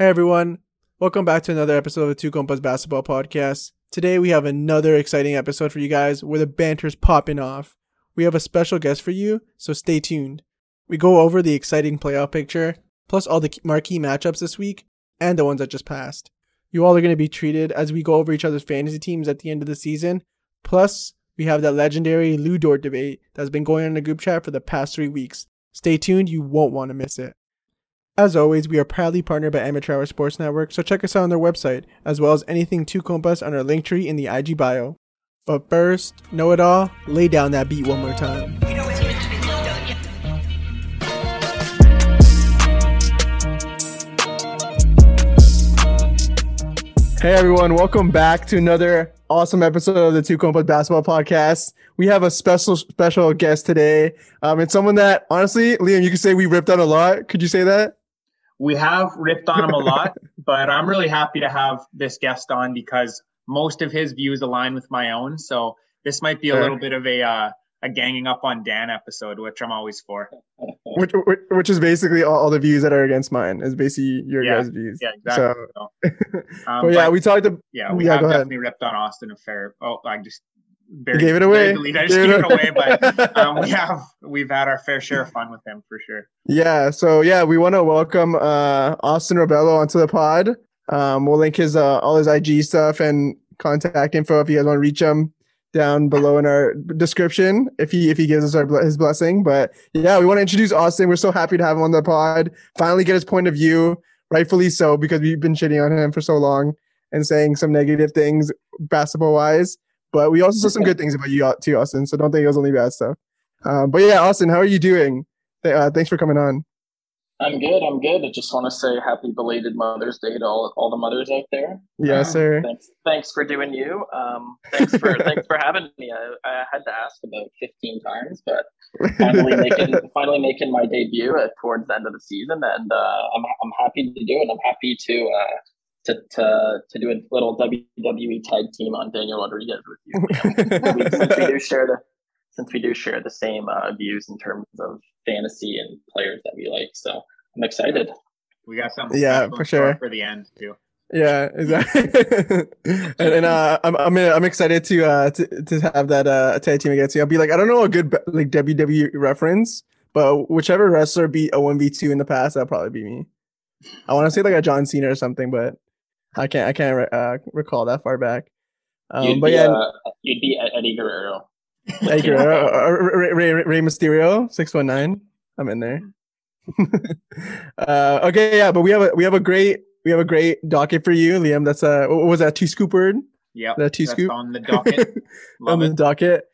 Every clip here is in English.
Hey everyone, welcome back to another episode of the Two Compas Basketball Podcast. Today we have another exciting episode for you guys where the banter's popping off. We have a special guest for you, so stay tuned. We go over the exciting playoff picture, plus all the marquee matchups this week, and the ones that just passed. You all are going to be treated as we go over each other's fantasy teams at the end of the season, plus we have that legendary Lou Dort debate that's been going on in the group chat for the past 3 weeks. Stay tuned, you won't want to miss it. As always, we are proudly partnered by Amateur Hour Sports Network, so check us out on their website, as well as anything Two Compas on our Linktree in the IG bio. But first, know it all, lay down that beat one more time. Hey everyone, welcome back to another awesome episode of the Two Compas Basketball Podcast. We have a special guest today. It's someone that, honestly, Liam, you could say we ripped on a lot. Could you say that? We have ripped on him a lot, but I'm really happy to have this guest on because most of his views align with my own. So this might be a little bit of a ganging up on Dan episode, which I'm always for. Which is basically all the views that are against mine is basically your guys' views. Yeah, exactly. So. We have definitely ripped on Austin a fair. Oh, I just gave it away. But we've had our fair share of fun with him for sure. Yeah. So yeah, we want to welcome Austin Robello onto the pod. We'll link his all his IG stuff and contact info if you guys want to reach him down below in our description if he gives us his blessing. But yeah, we want to introduce Austin. We're so happy to have him on the pod. Finally get his point of view, rightfully so, because we've been shitting on him for so long and saying some negative things basketball wise. But we also saw some good things about you too, Austin. So don't think it was only bad stuff. But yeah, Austin, how are you doing? Thanks for coming on. I'm good. I just want to say happy belated Mother's Day to all the mothers out there. Yes, sir. Thanks for doing you. Thanks for having me. I had to ask about 15 times, but finally making my debut towards the end of the season, and I'm happy to do it. I'm happy to do a little WWE tag team on Daniel Rodriguez with you, since we do share the same views in terms of fantasy and players that we like. So I'm excited. We got something for sure for the end too. Yeah, exactly. I'm excited to have that tag team against you. I'll be like, I don't know a good like WWE reference, but whichever wrestler beat a 1v2 in the past, that'll probably be me. I want to say like a John Cena or something, but I can't recall that far back. You'd be Eddie Guerrero. Like Rey Mysterio 619. I'm in there. Okay, yeah, but we have a great docket for you, Liam. That's what was that, two-scoop word? Yeah, that two-scoop on the docket.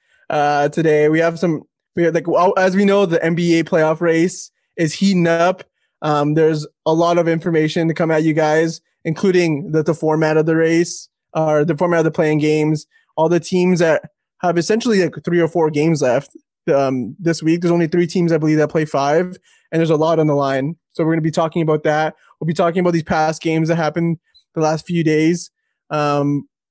Today as we know, the NBA playoff race is heating up. There's a lot of information to come at you guys, including the format of the race, or the format of the playing games, all the teams that have essentially like 3 or 4 games left this week. There's only 3 teams, I believe, that play 5, and there's a lot on the line. So we're going to be talking about that. We'll be talking about these past games that happened the last few days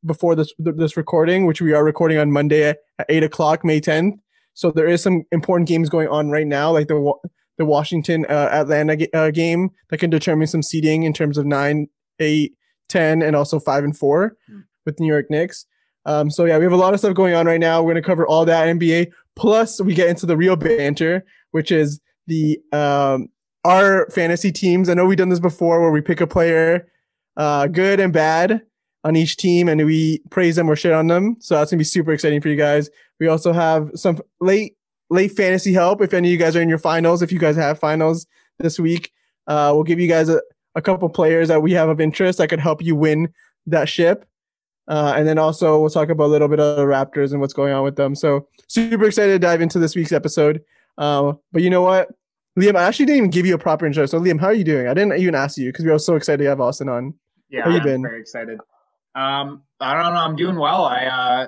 before this recording, which we are recording on Monday at 8 o'clock, May 10th. So there is some important games going on right now, like the Washington Atlanta game that can determine some seeding in terms of 9, 8, 10, and also 5 and 4 with New York Knicks. So yeah, we have a lot of stuff going on right now. We're going to cover all that NBA. Plus, we get into the real banter, which is the our fantasy teams. I know we've done this before where we pick a player, good and bad, on each team, and we praise them or shit on them. So that's going to be super exciting for you guys. We also have some late fantasy help. If any of you guys are in your finals, if you guys have finals this week, we'll give you guys a couple players that we have of interest that could help you win that ship. And then also we'll talk about a little bit of the Raptors and what's going on with them. So super excited to dive into this week's episode. But you know what, Liam, I actually didn't even give you a proper intro. So Liam, how are you doing? I didn't even ask you because we were so excited to have Austin on. Yeah, how you been? Very excited. I don't know. I'm doing well. I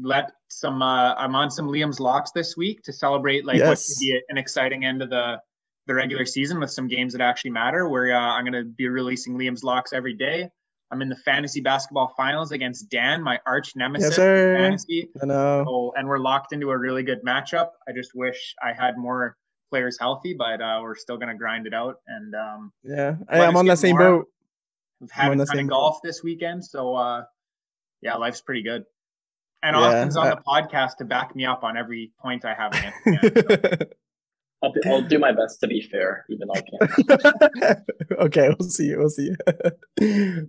I'm on some Liam's locks this week to celebrate what should be an exciting end of the regular season with some games that actually matter. Where I'm going to be releasing Liam's locks every day. I'm in the fantasy basketball finals against Dan, my arch nemesis. Yes, sir. In fantasy. I know. So, and we're locked into a really good matchup. I just wish I had more players healthy, but we're still going to grind it out. And yeah, I'm on that same boat. We've had a ton of golf this weekend, so yeah, life's pretty good. And Austin's on the podcast to back me up on every point I have against him. So. I'll do my best to be fair, even though I can't. Okay, we'll see. We'll see.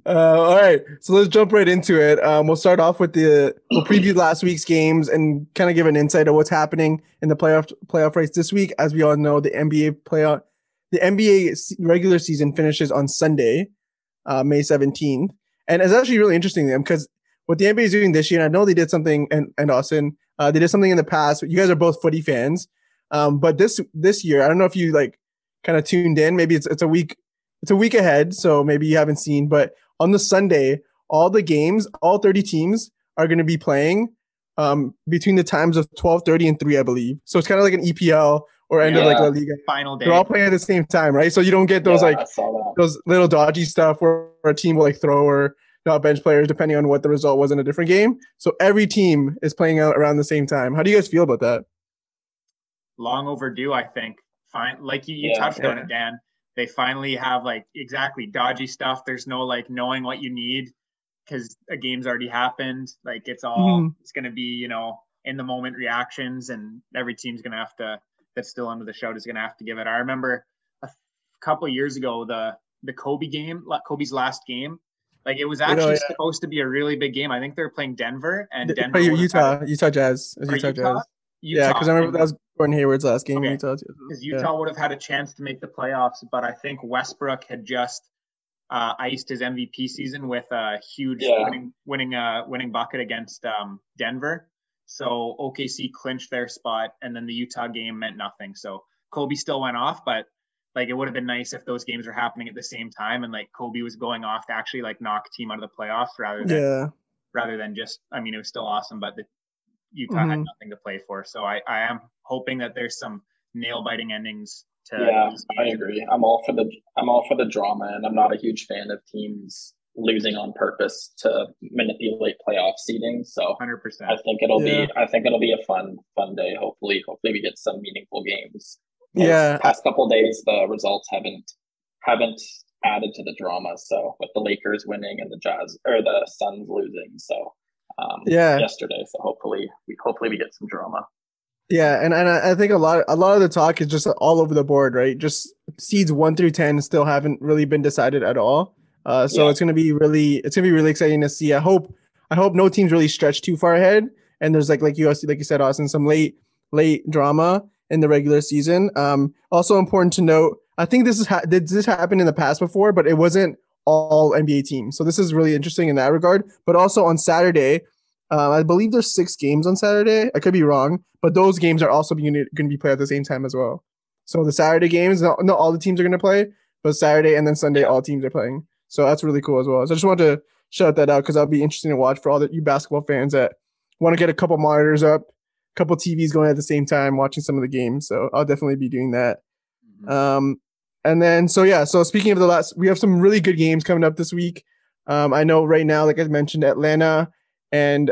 All right, so let's jump right into it. We'll start off with we'll preview last week's games and kind of give an insight of what's happening in the playoff race this week. As we all know, the NBA NBA regular season finishes on Sunday, May 17th, and it's actually really interesting because what the NBA is doing this year, and I know they did something, and Austin, they did something in the past. You guys are both footy fans. But this year, I don't know if you kind of tuned in. Maybe it's a week ahead, so maybe you haven't seen. But on the Sunday, all the games, all 30 teams are going to be playing between the times of 12:30 and 3, I believe. So it's kind of like an EPL or end of La Liga. Final day. They're all playing at the same time, right? So you don't get those those little dodgy stuff where a team will throw or not bench players depending on what the result was in a different game. So every team is playing out around the same time. How do you guys feel about that? Long overdue, I think. Fine, like you touched on it, Dan. They finally have exactly dodgy stuff. There's no knowing what you need because a game's already happened. It's all it's going to be in the moment reactions, and every team's going to have to that's still under the shout is going to have to give it. I remember a couple of years ago the Kobe game, Kobe's last game. It was actually supposed to be a really big game. I think they were playing Denver and Denver. Utah Jazz. Yeah, because I remember that was Gordon Hayward's last game in Utah. Because Utah would have had a chance to make the playoffs, but I think Westbrook had just iced his MVP season with a huge winning bucket against Denver. So OKC clinched their spot, and then the Utah game meant nothing. So Kobe still went off, but it would have been nice if those games were happening at the same time, and Kobe was going off to actually knock team out of the playoffs rather than just. I mean, it was still awesome, but Utah had nothing to play for. So I am hoping that there's some nail-biting endings to I agree. I'm all for the drama, and I'm not a huge fan of teams losing on purpose to manipulate playoff seeding. So 100%. I think it'll be a fun day. Hopefully we get some meaningful games. The past couple days the results haven't added to the drama. So with the Lakers winning and the Jazz or the Suns losing. So yesterday, so hopefully we get some drama. And I think a lot of the talk is just all over the board, right? Just seeds 1 through 10 still haven't really been decided at all. So it's gonna be really exciting to see. I hope no teams really stretch too far ahead, and there's like you said, Austin, some late drama in the regular season. Also important to note, I think this happened in the past before, but it wasn't all NBA teams. So this is really interesting in that regard. But also on Saturday, I believe there's 6 games on Saturday. I could be wrong, but those games are also going to be played at the same time as well. So the Saturday games, not all the teams are going to play, but Saturday and then Sunday, all teams are playing. So that's really cool as well. So I just wanted to shout that out because that'll be interesting to watch for all you basketball fans that want to get a couple monitors up, a couple TVs going at the same time, watching some of the games. So I'll definitely be doing that. And then, so speaking of we have some really good games coming up this week. I know right now, like I mentioned, Atlanta and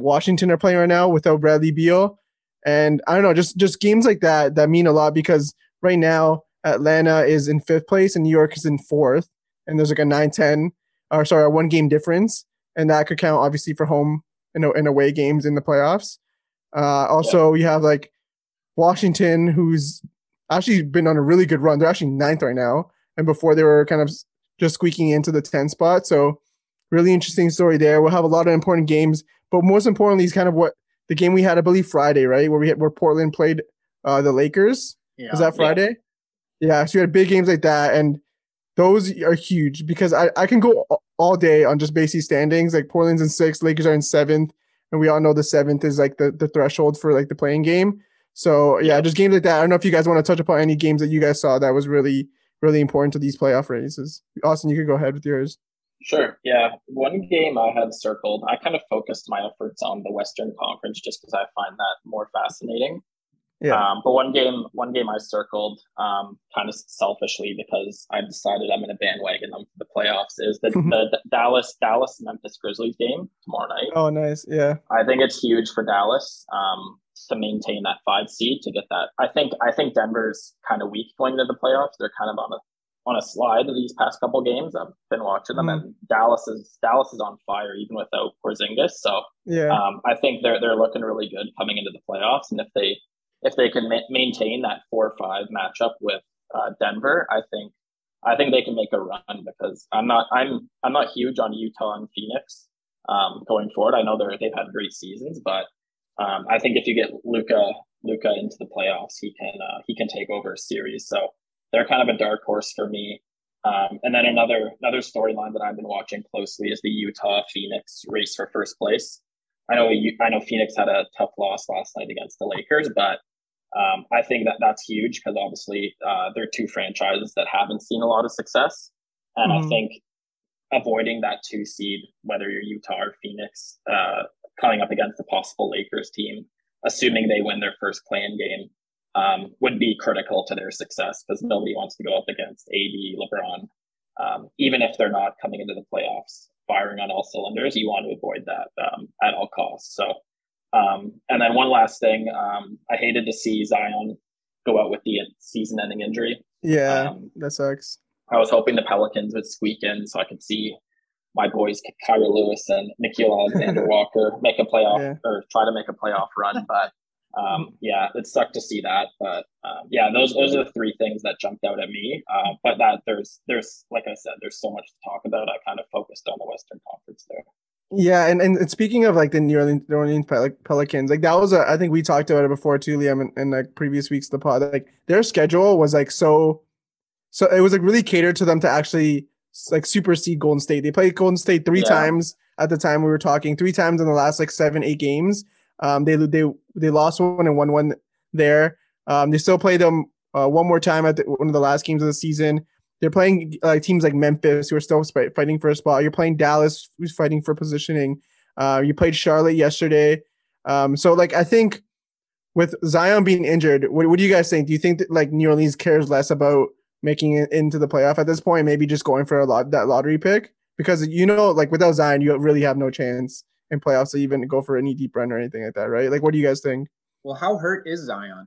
Washington are playing right now without Bradley Beal. And I don't know, just games like that mean a lot because right now Atlanta is in 5th place and New York is in 4th. And there's a 9-10, a 1-game difference. And that could count obviously for home and away games in the playoffs. Also, you have Washington who's actually been on a really good run. They're actually 9th right now. And before they were kind of just squeaking into the 10th spot. So really interesting story there. We'll have a lot of important games, but most importantly is kind of what the game we had, I believe Friday, right? Where Portland played the Lakers. Yeah. Was that Friday? Yeah. So you had big games like that. And those are huge because I can go all day on just basic standings. Portland's in 6th, Lakers are in 7th. And we all know the 7th is the threshold for the playing game. So, just games like that. I don't know if you guys want to touch upon any games that you guys saw that was really, really important to these playoff races. Austin, you could go ahead with yours. Sure. Yeah. One game I had circled, I kind of focused my efforts on the Western Conference just because I find that more fascinating. Yeah. But one game I circled kind of selfishly because I decided I'm in a bandwagon for the playoffs is the Dallas Memphis Grizzlies game tomorrow night. Oh, nice. Yeah. I think it's huge for Dallas. To maintain that 5 seed to get that. I think Denver's kind of weak going to the playoffs. They're kind of on a on a slide these past couple games. I've been watching them, and Dallas is on fire even without Porzingis. So I think they're looking really good coming into the playoffs. And if they can maintain that 4-5 matchup with Denver, I think they can make a run, because I'm not huge on Utah and Phoenix going forward. I know they've had great seasons, but I think if you get Luka into the playoffs, he can take over a series. So they're kind of a dark horse for me. And then another storyline that I've been watching closely is the Utah Phoenix race for first place. I know Phoenix had a tough loss last night against the Lakers, but I think that's huge, because obviously they're two franchises that haven't seen a lot of success. And I think avoiding that 2 seed, whether you're Utah or Phoenix, coming up against a possible Lakers team, assuming they win their first play-in game, would be critical to their success, because nobody wants to go up against AD, LeBron. Even if they're not coming into the playoffs firing on all cylinders, you want to avoid that at all costs. So, and then one last thing, I hated to see Zion go out with the season-ending injury. Yeah, that sucks. I was hoping the Pelicans would squeak in so I could see my boys Kira Lewis and Nickeil Alexander-Walker try to make a playoff run. But yeah, it sucked to see that. But yeah, those are the three things that jumped out at me. But that there's like I said, there's so much to talk about. I kind of focused on the Western Conference there. Yeah, and speaking of like the New Orleans Pelicans, like that was I think we talked about it before too, Liam, in like previous weeks of the pod. Like their schedule was like so it was like really catered to them to actually like supersede Golden State. They played Golden State three times at the time we were talking. 3 times in the last like 7-8 games. They lost one and won one there. They still played them one more time at one of the last games of the season. They're playing teams like Memphis, who are still fighting for a spot. You're playing Dallas, who's fighting for positioning. You played Charlotte yesterday. So like I think with Zion being injured, what do you guys think? Do you think that like New Orleans cares less about making it into the playoff at this point, maybe just going for that lottery pick? Because, you know, like without Zion, you really have no chance in playoffs to even go for any deep run or anything like that, right? Like, what do you guys think? Well, how hurt is Zion?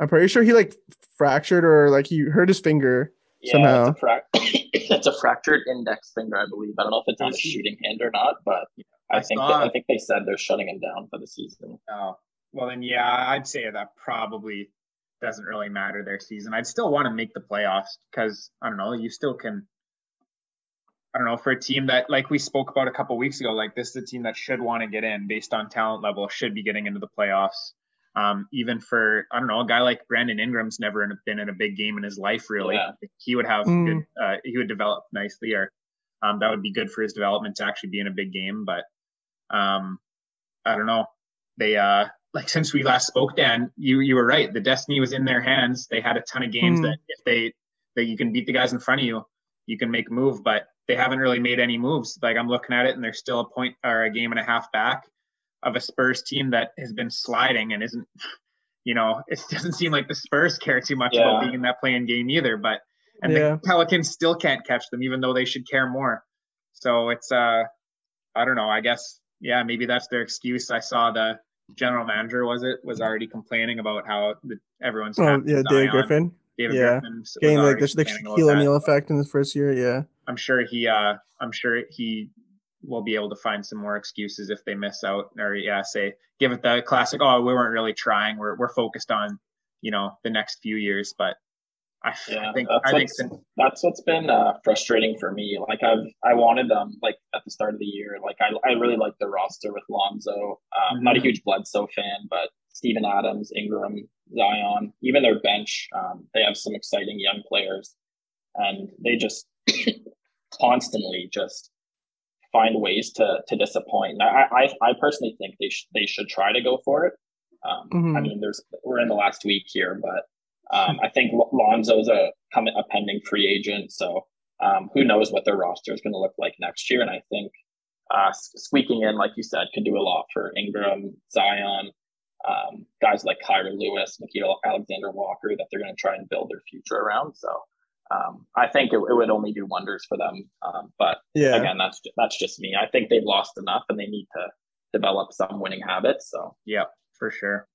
I'm pretty sure he like fractured or like he hurt his finger somehow. It's a fractured index finger, I believe. I don't know if it's on a shooting hand or not, but I think they said they're shutting him down for the season. Oh, well then, yeah, I'd say that probably doesn't really matter their season. I'd still want to make the playoffs because I don't know, you still can. I don't know, for a team that like we spoke about a couple weeks ago, like this is a team that should want to get in based on talent level, should be getting into the playoffs. Even for, I don't know, a guy like Brandon Ingram's never been in a big game in his life, really. Yeah. He would have good, he would develop nicely, or that would be good for his development to actually be in a big game. But I don't know. They like since we last spoke, Dan, you were right. The destiny was in their hands. They had a ton of games that if that you can beat the guys in front of you, you can make a move, but they haven't really made any moves. Like I'm looking at it, and they're still a point or a game and a half back of a Spurs team that has been sliding and isn't, you know, it doesn't seem like the Spurs care too much about being in that play-in game either, but, and the Pelicans still can't catch them, even though they should care more. So it's, I don't know, I guess, yeah, maybe that's their excuse. I saw the general manager, was already complaining about how everyone's David Griffin getting like this Shaquille O'Neal effect in the first year. Yeah. I'm sure he will be able to find some more excuses if they miss out, or say give it the classic, oh, we weren't really trying. We're focused on, you know, the next few years. But I think that's what's been frustrating for me. Like I wanted them like at the start of the year. Like I really liked the roster with Lonzo. Not a huge Bledsoe fan, but Steven Adams, Ingram, Zion, even their bench. They have some exciting young players, and they just constantly just find ways to disappoint. I personally think they should try to go for it. I mean, we're in the last week here, but I think Lonzo's a pending free agent, so who knows what their roster is going to look like next year. And I think squeaking in, like you said, could do a lot for Ingram, Zion, guys like Kira Lewis, Nickeil Alexander-Walker that they're going to try and build their future around. So I think it would only do wonders for them. But again, that's just me. I think they've lost enough and they need to develop some winning habits. So yeah, for sure.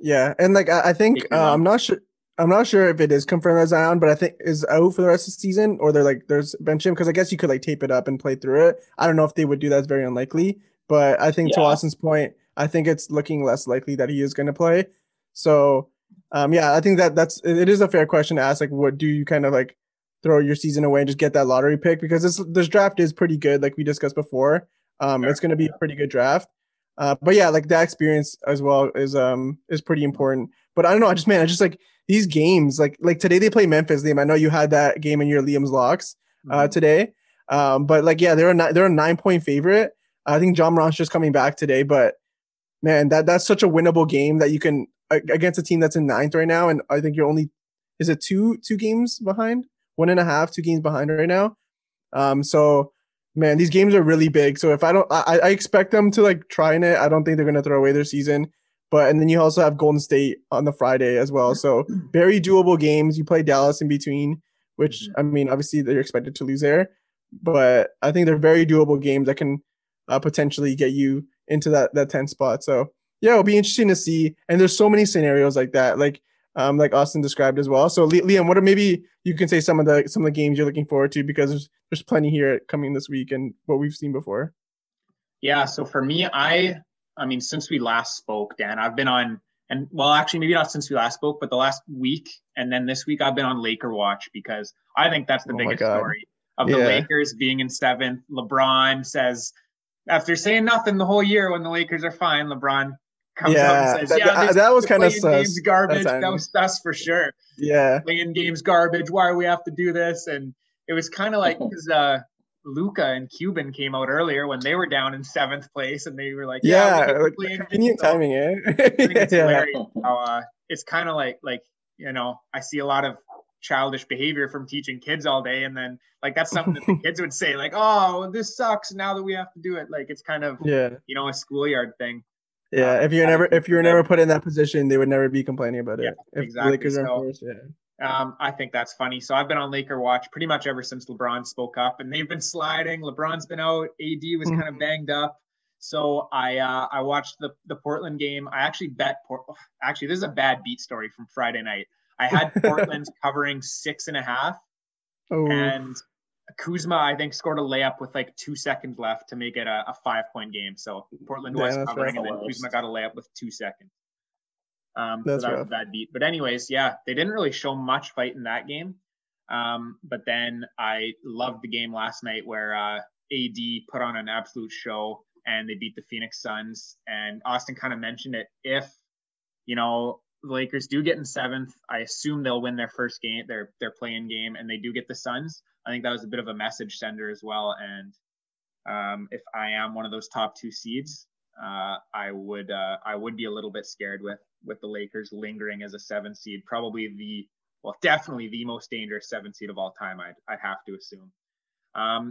Yeah. And like, I think, I'm not sure. I'm not sure if it is confirmed as Zion, but I think is out for the rest of the season, or they're like there's bench him because I guess you could like tape it up and play through it. I don't know if they would do that; it's very unlikely. But I think to Austin's point, I think it's looking less likely that he is going to play. So, I think that's a fair question to ask. Like, what do you kind of like throw your season away and just get that lottery pick because this draft is pretty good, like we discussed before. Sure. It's going to be a pretty good draft. But that experience as well is pretty important. But I don't know. I just like these games, like today they play Memphis. Liam, I know you had that game in your Liam's locks today. They're a 9-point favorite. I think John Morant's just coming back today, but man, that's such a winnable game that you can against a team that's in 9th right now. And I think you're only is it two games behind, 1.5, 2 games behind right now. Man, these games are really big. So if I expect them to like try in it. I don't think they're going to throw away their season. And then you also have Golden State on the Friday as well. So very doable games. You play Dallas in between, which I mean, obviously they're expected to lose there, but I think they're very doable games that can potentially get you into that 10th spot. So yeah, it'll be interesting to see. And there's so many scenarios like that, like Austin described as well. So Liam, what are maybe you can say some of the games you're looking forward to because there's plenty here coming this week and what we've seen before. Yeah. So for me, I mean, since we last spoke, Dan, I've been on, and well, actually maybe not since we last spoke, but the last week. And then this week I've been on Laker watch because I think that's the biggest story of the Lakers being in 7th. LeBron says, after saying nothing the whole year when the Lakers are fine, LeBron comes out and says, that was kind of games garbage. That was sus for sure. Yeah. Playing games garbage. Why do we have to do this? And it was kind of like, because Luka and Cuban came out earlier when they were down in 7th place and they were like, convenient timing, eh? I think it's hilarious how, it's kind of like, you know, I see a lot of childish behavior from teaching kids all day. And then like, that's something that the kids would say like, oh, this sucks now that we have to do it. Like, it's kind of, you know, a schoolyard thing. Yeah. If you were never put in that position, they would never be complaining about it. Yeah, exactly. I think that's funny. So I've been on Laker watch pretty much ever since LeBron spoke up, and they've been sliding. LeBron's been out. AD was kind of banged up. So I watched the Portland game. I actually bet this is a bad beat story from Friday night. I had Portland covering 6.5, and Kuzma I think scored a layup with like 2 seconds left to make it a 5-point game. So Portland was covering, and then Kuzma got a layup with 2 seconds. So that was a bad beat. But anyways, they didn't really show much fight in that game. But then I loved the game last night where AD put on an absolute show and they beat the Phoenix Suns. And Austin kind of mentioned it. If, you know, the Lakers do get in 7th, I assume they'll win their first game, their play-in game, and they do get the Suns. I think that was a bit of a message sender as well. And if I am one of those top 2 seeds, I would be a little bit scared with the Lakers lingering as a 7th seed, definitely the most dangerous 7th seed of all time. I'd have to assume.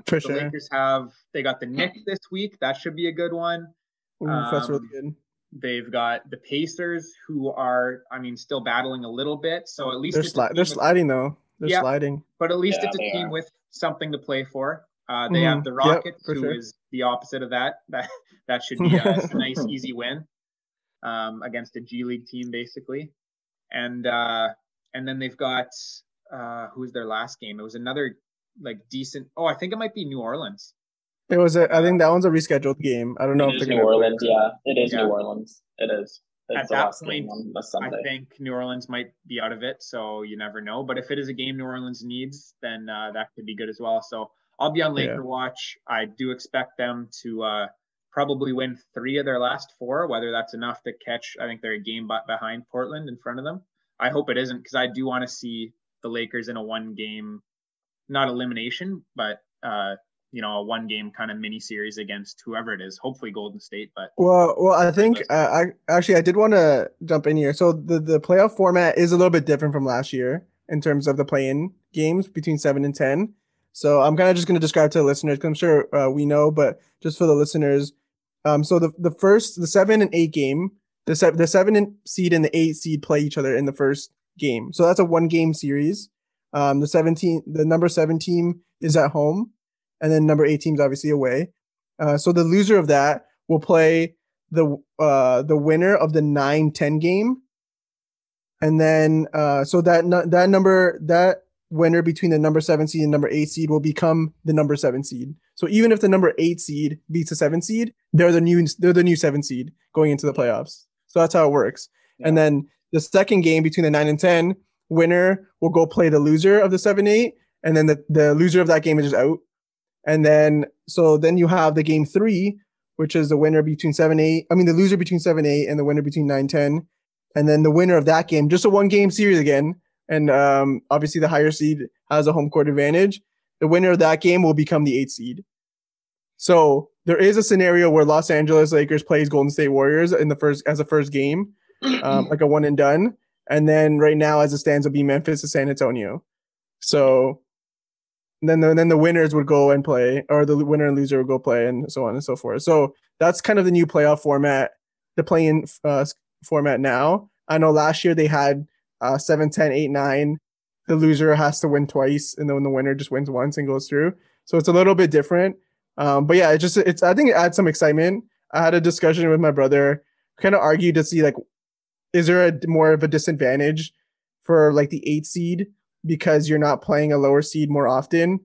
For sure. Lakers got the Knicks this week. That should be a good one. That's really good. They've got the Pacers, who are, I mean, still battling a little bit. So at least they're sliding though. They're sliding. But at least it's a team with something to play for. They have the Rockets, who is the opposite of that. That should be a nice, easy win. Against a G League team, basically. And then they've got, who's their last game? It was another like decent. Oh, I think it might be New Orleans. I think that one's a rescheduled game. I don't know if it's New Orleans. It is New Orleans. It is. At that point, I think New Orleans might be out of it. So you never know, but if it is a game New Orleans needs, then, that could be good as well. So I'll be on Laker watch. I do expect them to, probably win 3 of their last 4, whether that's enough to catch. I think they're a game behind Portland in front of them. I hope it isn't, because I do want to see the Lakers in a 1-game, not elimination, but, you know, a 1-game kind of mini series against whoever it is, hopefully Golden State. But well, I think I did want to jump in here. So the playoff format is a little bit different from last year in terms of the play-in games between 7 and 10. So I'm kind of just going to describe to the listeners, because I'm sure we know, but just for the listeners. So the 7 and 8 game, the 7 seed and the 8 seed play each other in the first game. So that's a 1-game series. The number 7 team is at home, and then number 8 team's obviously away. So the loser of that will play the winner of the 9-10 game, And then so that winner between the number 7 seed and number 8 seed will become the number 7 seed. So even if the number 8 seed beats the 7 seed, they're the new 7 seed going into the playoffs. So that's how it works. Yeah. And then the second game between the 9 and 10 winner will go play the loser of the 7-8, and then the loser of that game is just out. And then so you have the game 3, which is the winner between 7-8. I mean, the loser between 7-8 and the winner between 9-10. And then the winner of that game, just a 1-game series again. And obviously the higher seed has a home court advantage. The winner of that game will become the 8th seed. So there is a scenario where Los Angeles Lakers plays Golden State Warriors as a first game, like a 1-and-done. And then right now, as it stands, it'll be Memphis to San Antonio. So then the winners would go and play, or the winner and loser would go play, and so on and so forth. So that's kind of the new playoff format, the play-in format now. I know last year they had 7, 10, 8, 9. The loser has to win twice, and then the winner just wins once and goes through. So it's a little bit different. But yeah, I think it adds some excitement. I had a discussion with my brother, kind of argued to see, like, is there a more of a disadvantage for, like, the 8 seed because you're not playing a lower seed more often?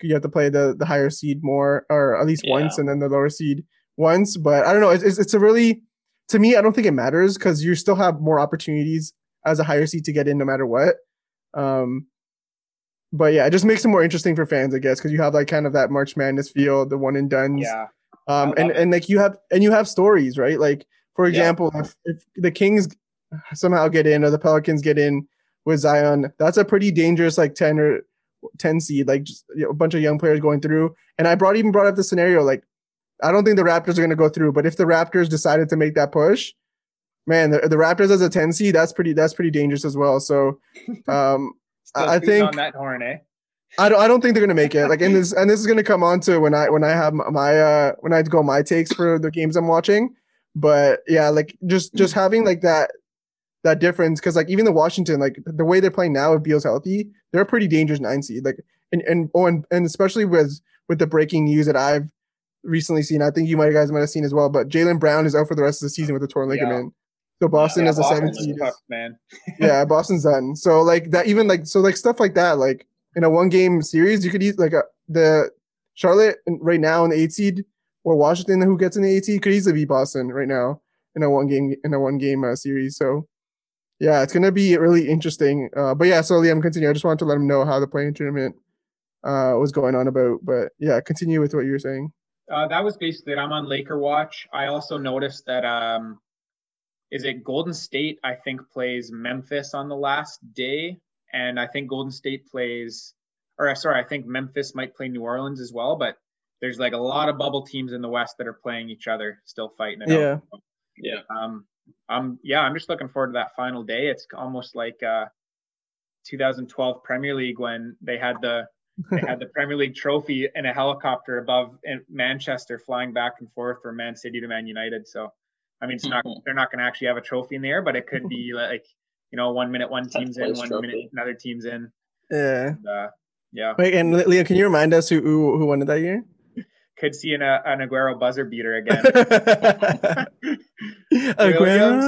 You have to play the higher seed more, or at least once, and then the lower seed once. But I don't know. It's a really, to me, I don't think it matters because you still have more opportunities as a higher seed to get in no matter what. But yeah, it just makes it more interesting for fans, I guess, because you have, like, kind of that March Madness feel, the 1-and-dones. Yeah. And like you have stories, right? Like, for example, if the Kings somehow get in or the Pelicans get in with Zion, that's a pretty dangerous, like, 10 seed, like, just, you know, a bunch of young players going through. And I brought up the scenario, like, I don't think the Raptors are going to go through, but if the Raptors decided to make that push, man, the Raptors as a 10 seed, that's pretty dangerous as well. So I think on that horn, eh? I don't think they're going to make it. Like, and this is going to come on to when I have my when I go my takes for the games I'm watching. But yeah, like just having, like, that difference, because, like, even the Washington, like, the way they're playing now, if Beal's healthy, they're a pretty dangerous 9 seed. Like, and especially with the breaking news that I've recently seen, I think you guys might have seen as well, but Jaylen Brown is out for the rest of the season with a torn ligament. So Boston is a 7 seed. Man. Yeah, Boston's done. So, like, that, even, like, so, like, stuff like that, like, in a 1-game series, you could easily, like, the Charlotte right now in the 8 seed, or Washington, who gets in the 8 seed, could easily be Boston right now in a 1-game series. So yeah, it's gonna be really interesting. But yeah, so Liam, continue. I just wanted to let him know how the play-in tournament was going on about. But yeah, continue with what you were saying. That was basically it. I'm on Laker watch. I also noticed that is it Golden State, I think, plays Memphis on the last day. And I think I think Memphis might play New Orleans as well. But there's, like, a lot of bubble teams in the West that are playing each other, still fighting it out. Yeah. I'm just looking forward to that final day. It's almost like 2012 Premier League when they had the Premier League trophy in a helicopter above in Manchester, flying back and forth from Man City to Man United. So, I mean, they're not going to actually have a trophy in there, but it could be, like, you know, 1 minute one team's in, 1 minute another team's in. Yeah. And, Wait, and Leo, can you remind us who won it that year? Could see an Aguero buzzer beater again. Aguero.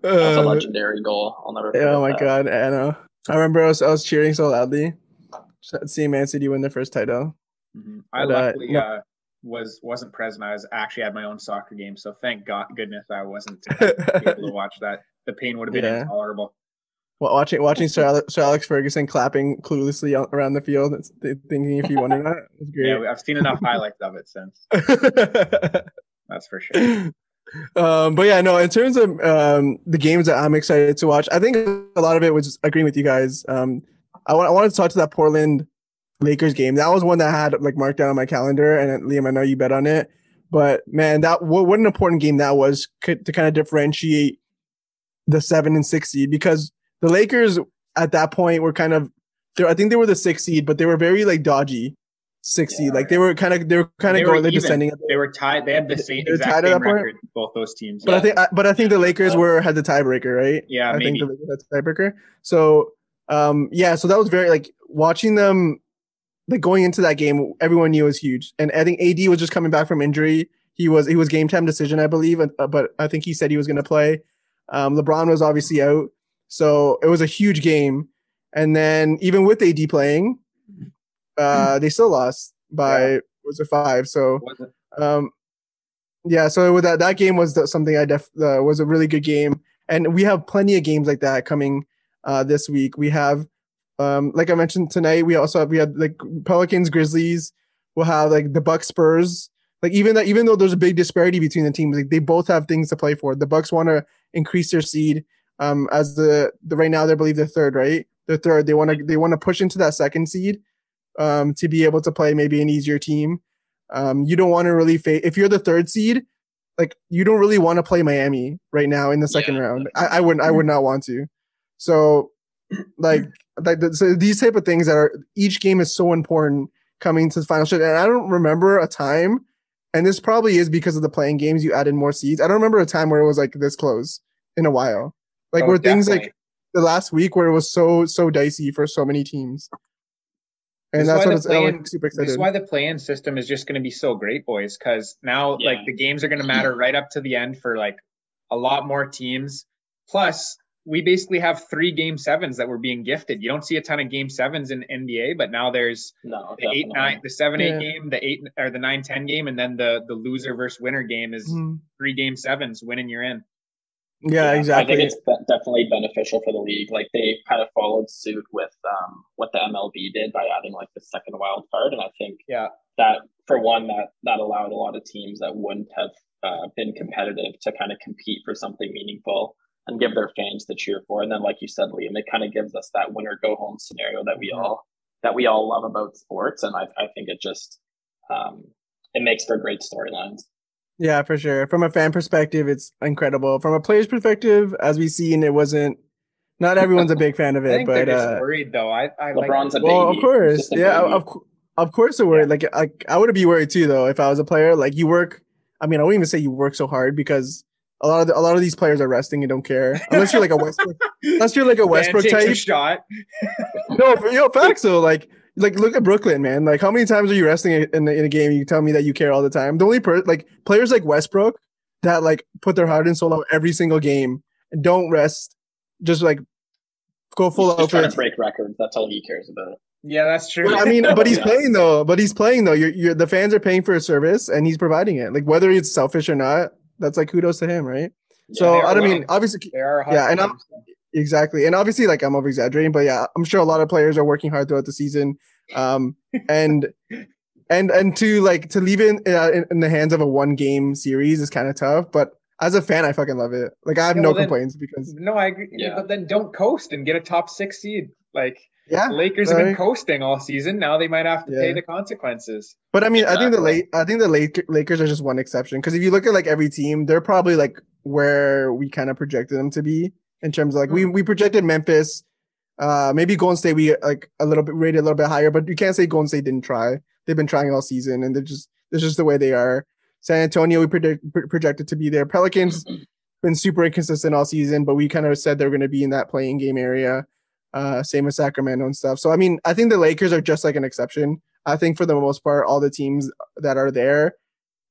That's a legendary goal. I'll never forget. Oh my god, I know. I remember I was cheering so loudly, seeing Man City win their first title. Mm-hmm. I luckily wasn't present. I was actually at my own soccer game, so thank goodness I wasn't able to watch that. The pain would have been intolerable. Well, watching Sir Alex Ferguson clapping cluelessly around the field, thinking if he won or not, was great. Yeah, I've seen enough highlights of it since. That's for sure. But yeah, no. In terms of the games that I'm excited to watch, I think a lot of it was just agreeing with you guys. I wanted to talk to that Portland Lakers game. That was one that I had, like, marked down on my calendar, and Liam, I know you bet on it, but man, that what an important game that was to kind of differentiate the 7 and 6 seed, because the Lakers at that point were kind of, I think they were the 6 seed, but they were very, like, dodgy 6 seed. Like, they were descending. They were tied. They had the same exact record, both those teams. But I think the Lakers had the tiebreaker, right? Yeah, I think the Lakers had the tiebreaker. So so that was very, like, watching them, like, going into that game, everyone knew it was huge. And I think AD was just coming back from injury. He was game time decision, I believe, but I think he said he was going to play. LeBron was obviously out, so it was a huge game. And then even with AD playing, they still lost by was it 5? So so it was that game was something was a really good game, and we have plenty of games like that coming this week. We have like I mentioned tonight, we had like Pelicans, Grizzlies. We'll have like the Bucks, Spurs. Like even though there's a big disparity between the teams, like they both have things to play for. The Bucks want to increase their seed as the right now they believe they're third, right? They're third. They want to push into that second seed to be able to play maybe an easier team. You don't want to really if you're the third seed, like you don't really want to play Miami right now in the second round. I would not want to. So so these type of things that are each game is so important coming to the final stretch. And I don't remember a time, and this probably is because of the playing games you added more seeds. I don't remember a time where it was like this close in a while. Like things like the last week where it was so dicey for so many teams. And that's super excited. This is why the play-in system is just going to be so great, boys, because now like the games are going to matter right up to the end for like a lot more teams. Plus, we basically have 3 Game 7s that were being gifted. You don't see a ton of Game 7s in NBA, but now there's the 8-9, the 7-8 game, the 8 or the 9-10 game, and then the loser versus winner game is 3 Game 7s. Win and you're in. Yeah, exactly. I think it's definitely beneficial for the league. Like they kind of followed suit with what the MLB did by adding like the second wild card, and I think that for one that allowed a lot of teams that wouldn't have been competitive to kind of compete for something meaningful and give their fans to cheer for. And then, like you said, Liam, it kind of gives us that win or go home scenario that we all love about sports. And I think it just it makes for great storylines. Yeah, for sure. From a fan perspective, it's incredible. From a player's perspective, as we've seen, it wasn't. Not everyone's a big fan of it, I think but they're just worried though. I LeBron's like, a baby. Well, of course, of course they're worried. Yeah. Like I would be worried too, though, if I was a player. Like you work. I mean, I wouldn't even say you work so hard because. A lot of these players are resting and don't care unless you're like a Westbrook. Unless you're like a Westbrook man, type. A shot. Facts though. Like look at Brooklyn, man. Like how many times are you resting in a game? You tell me that you care all the time. The only players like Westbrook that like put their heart and soul out every single game and don't rest, just like go full out. He's trying to break records. That's all he cares about. Yeah, that's true. Well, I mean, but he's playing though. You're the fans are paying for a service and he's providing it. Like whether it's selfish or not. That's like kudos to him, right? Yeah, so I mean, obviously, exactly, and obviously, like I'm over exaggerating, but yeah, I'm sure a lot of players are working hard throughout the season, and to leave it in the hands of a 1-game series is kind of tough. But as a fan, I fucking love it. Like I have no complaints because I agree. Yeah. But then don't coast and get a top 6 seed, like. Yeah, the Lakers have been coasting all season. Now they might have to pay the consequenses. But I mean, I think the Lakers are just one exception because if you look at like every team, they're probably like where we kind of projected them to be in terms of like we projected Memphis, maybe Golden State we like rated a little bit higher, but you can't say Golden State didn't try. They've been trying all season, and they're just the way they are. San Antonio we projected to be there. Pelicans been super inconsistent all season, but we kind of said they're going to be in that playing game area. Same with Sacramento and stuff. So, I mean, I think the Lakers are just like an exception. I think for the most part, all the teams that are there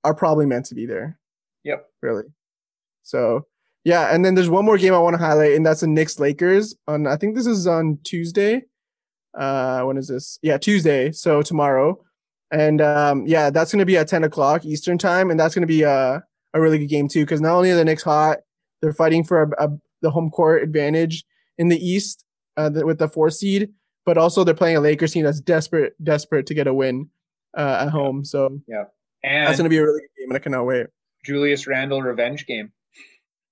are probably meant to be there. Yep. Really. So, yeah. And then there's one more game I want to highlight, and that's the Knicks-Lakers. I think this is on Tuesday. When is this? Yeah, Tuesday. So, tomorrow. And, that's going to be at 10 o'clock Eastern time, and that's going to be a really good game, too, because not only are the Knicks hot, they're fighting for the home court advantage in the East. With the 4 seed, but also they're playing a Lakers team that's desperate to get a win at home. So and that's going to be a really good game, and I cannot wait. Julius Randle revenge game.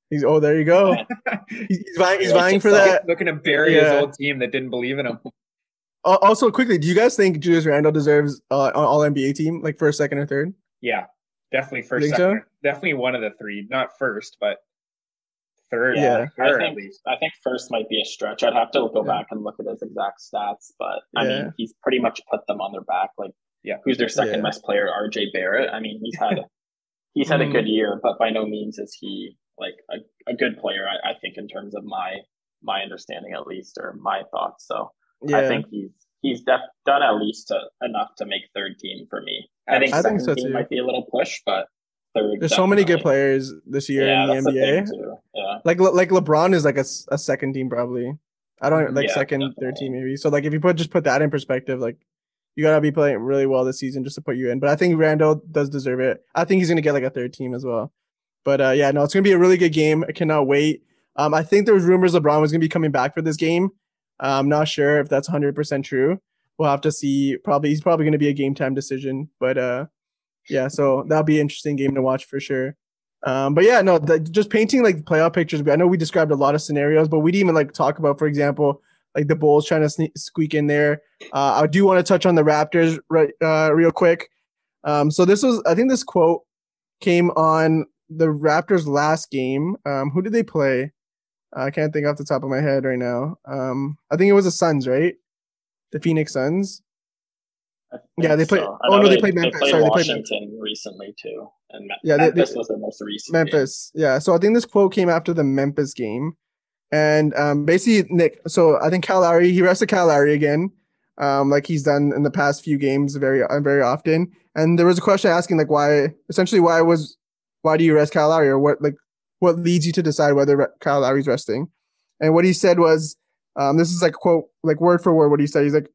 There you go. He's vying for that. He's looking to bury his old team that didn't believe in him. Also, quickly, do you guys think Julius Randle deserves an All NBA team, like first, second, or third? Yeah, definitely first, second, so? Definitely one of the three, not first, but. Third, third, I think first might be a stretch. I'd have to go back and look at his exact stats, but I mean, he's pretty much put them on their back. Like, who's their second best player, RJ Barrett? I mean, he's had a good year, but by no means is he like a good player. I think in terms of my understanding at least, or my thoughts. So I think he's done at least enough to make third team for me. I think second team might be a little push, but third. There's so many good players this year in the NBA. Like LeBron is like a second team probably. I don't like second, definitely. Third team maybe. So like if you put that in perspective, like you gotta be playing really well this season just to put you in. But I think Randle does deserve it. I think he's gonna get like a third team as well. But it's gonna be a really good game. I cannot wait. I think there was rumors LeBron was gonna be coming back for this game. I'm not sure if that's 100% true. We'll have to see. He's probably gonna be a game time decision. But so that'll be an interesting game to watch for sure. Just painting like playoff pictures. I know we described a lot of scenarios, but we didn't even like talk about, for example, like the Bulls trying to squeak in there. I do want to touch on the Raptors real quick. So this quote came on the Raptors last game. Who did they play? I can't think off the top of my head right now. I think it was the Suns, right? The Phoenix Suns. Yeah, they played. So. Oh no, they played Memphis. They played Washington recently too, and Memphis was their most recent. Memphis, game. Yeah. So I think this quote came after the Memphis game, and basically Nick. So I think Kyle Lowry, he rested Kyle Lowry again, like he's done in the past few games, very often. And there was a question asking like why do you rest Kyle Lowry, or what leads you to decide whether Kyle Lowry's resting? And what he said was, this is like quote like word for word what he said. He's like.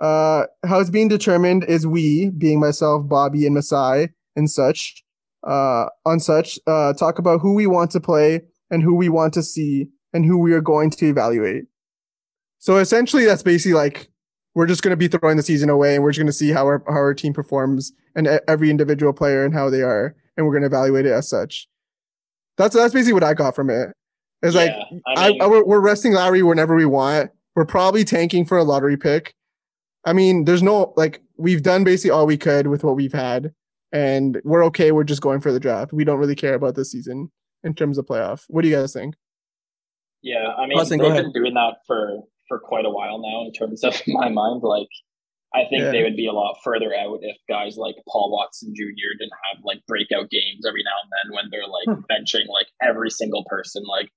How it's being determined is we, being myself, Bobby, and Masai, and such, talk about who we want to play and who we want to see and who we are going to evaluate. So essentially, that's basically like we're just going to be throwing the season away and we're just going to see how our team performs and every individual player and how they are, and we're going to evaluate it as such. That's basically what I got from it. It's we're resting Lowry whenever we want. We're probably tanking for a lottery pick. I mean, there's no like we've done basically all we could with what we've had, and we're okay. We're just going for the draft. We don't really care about this season in terms of playoff. What do you guys think? Yeah, I mean, Austin, they've been doing that for quite a while now. In terms of my mind, like I think they would be a lot further out if guys like Paul Watson Jr. didn't have like breakout games every now and then when they're like benching like every single person. Like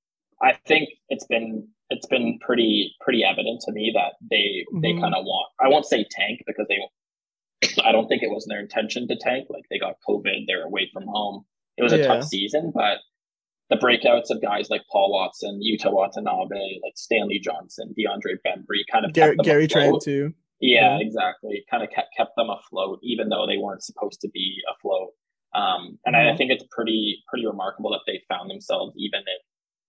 I think it's been pretty evident to me that they kind of want, I won't say tank because I don't think it was their intention to tank. Like they got COVID, they're away from home. It was a tough season, but the breakouts of guys like Paul Watson, Yuta Watanabe, like Stanley Johnson, DeAndre Bembry, kind of Gary Trent too. Yeah, exactly. Kind of kept them afloat, even though they weren't supposed to be afloat. I think it's pretty remarkable that they found themselves even in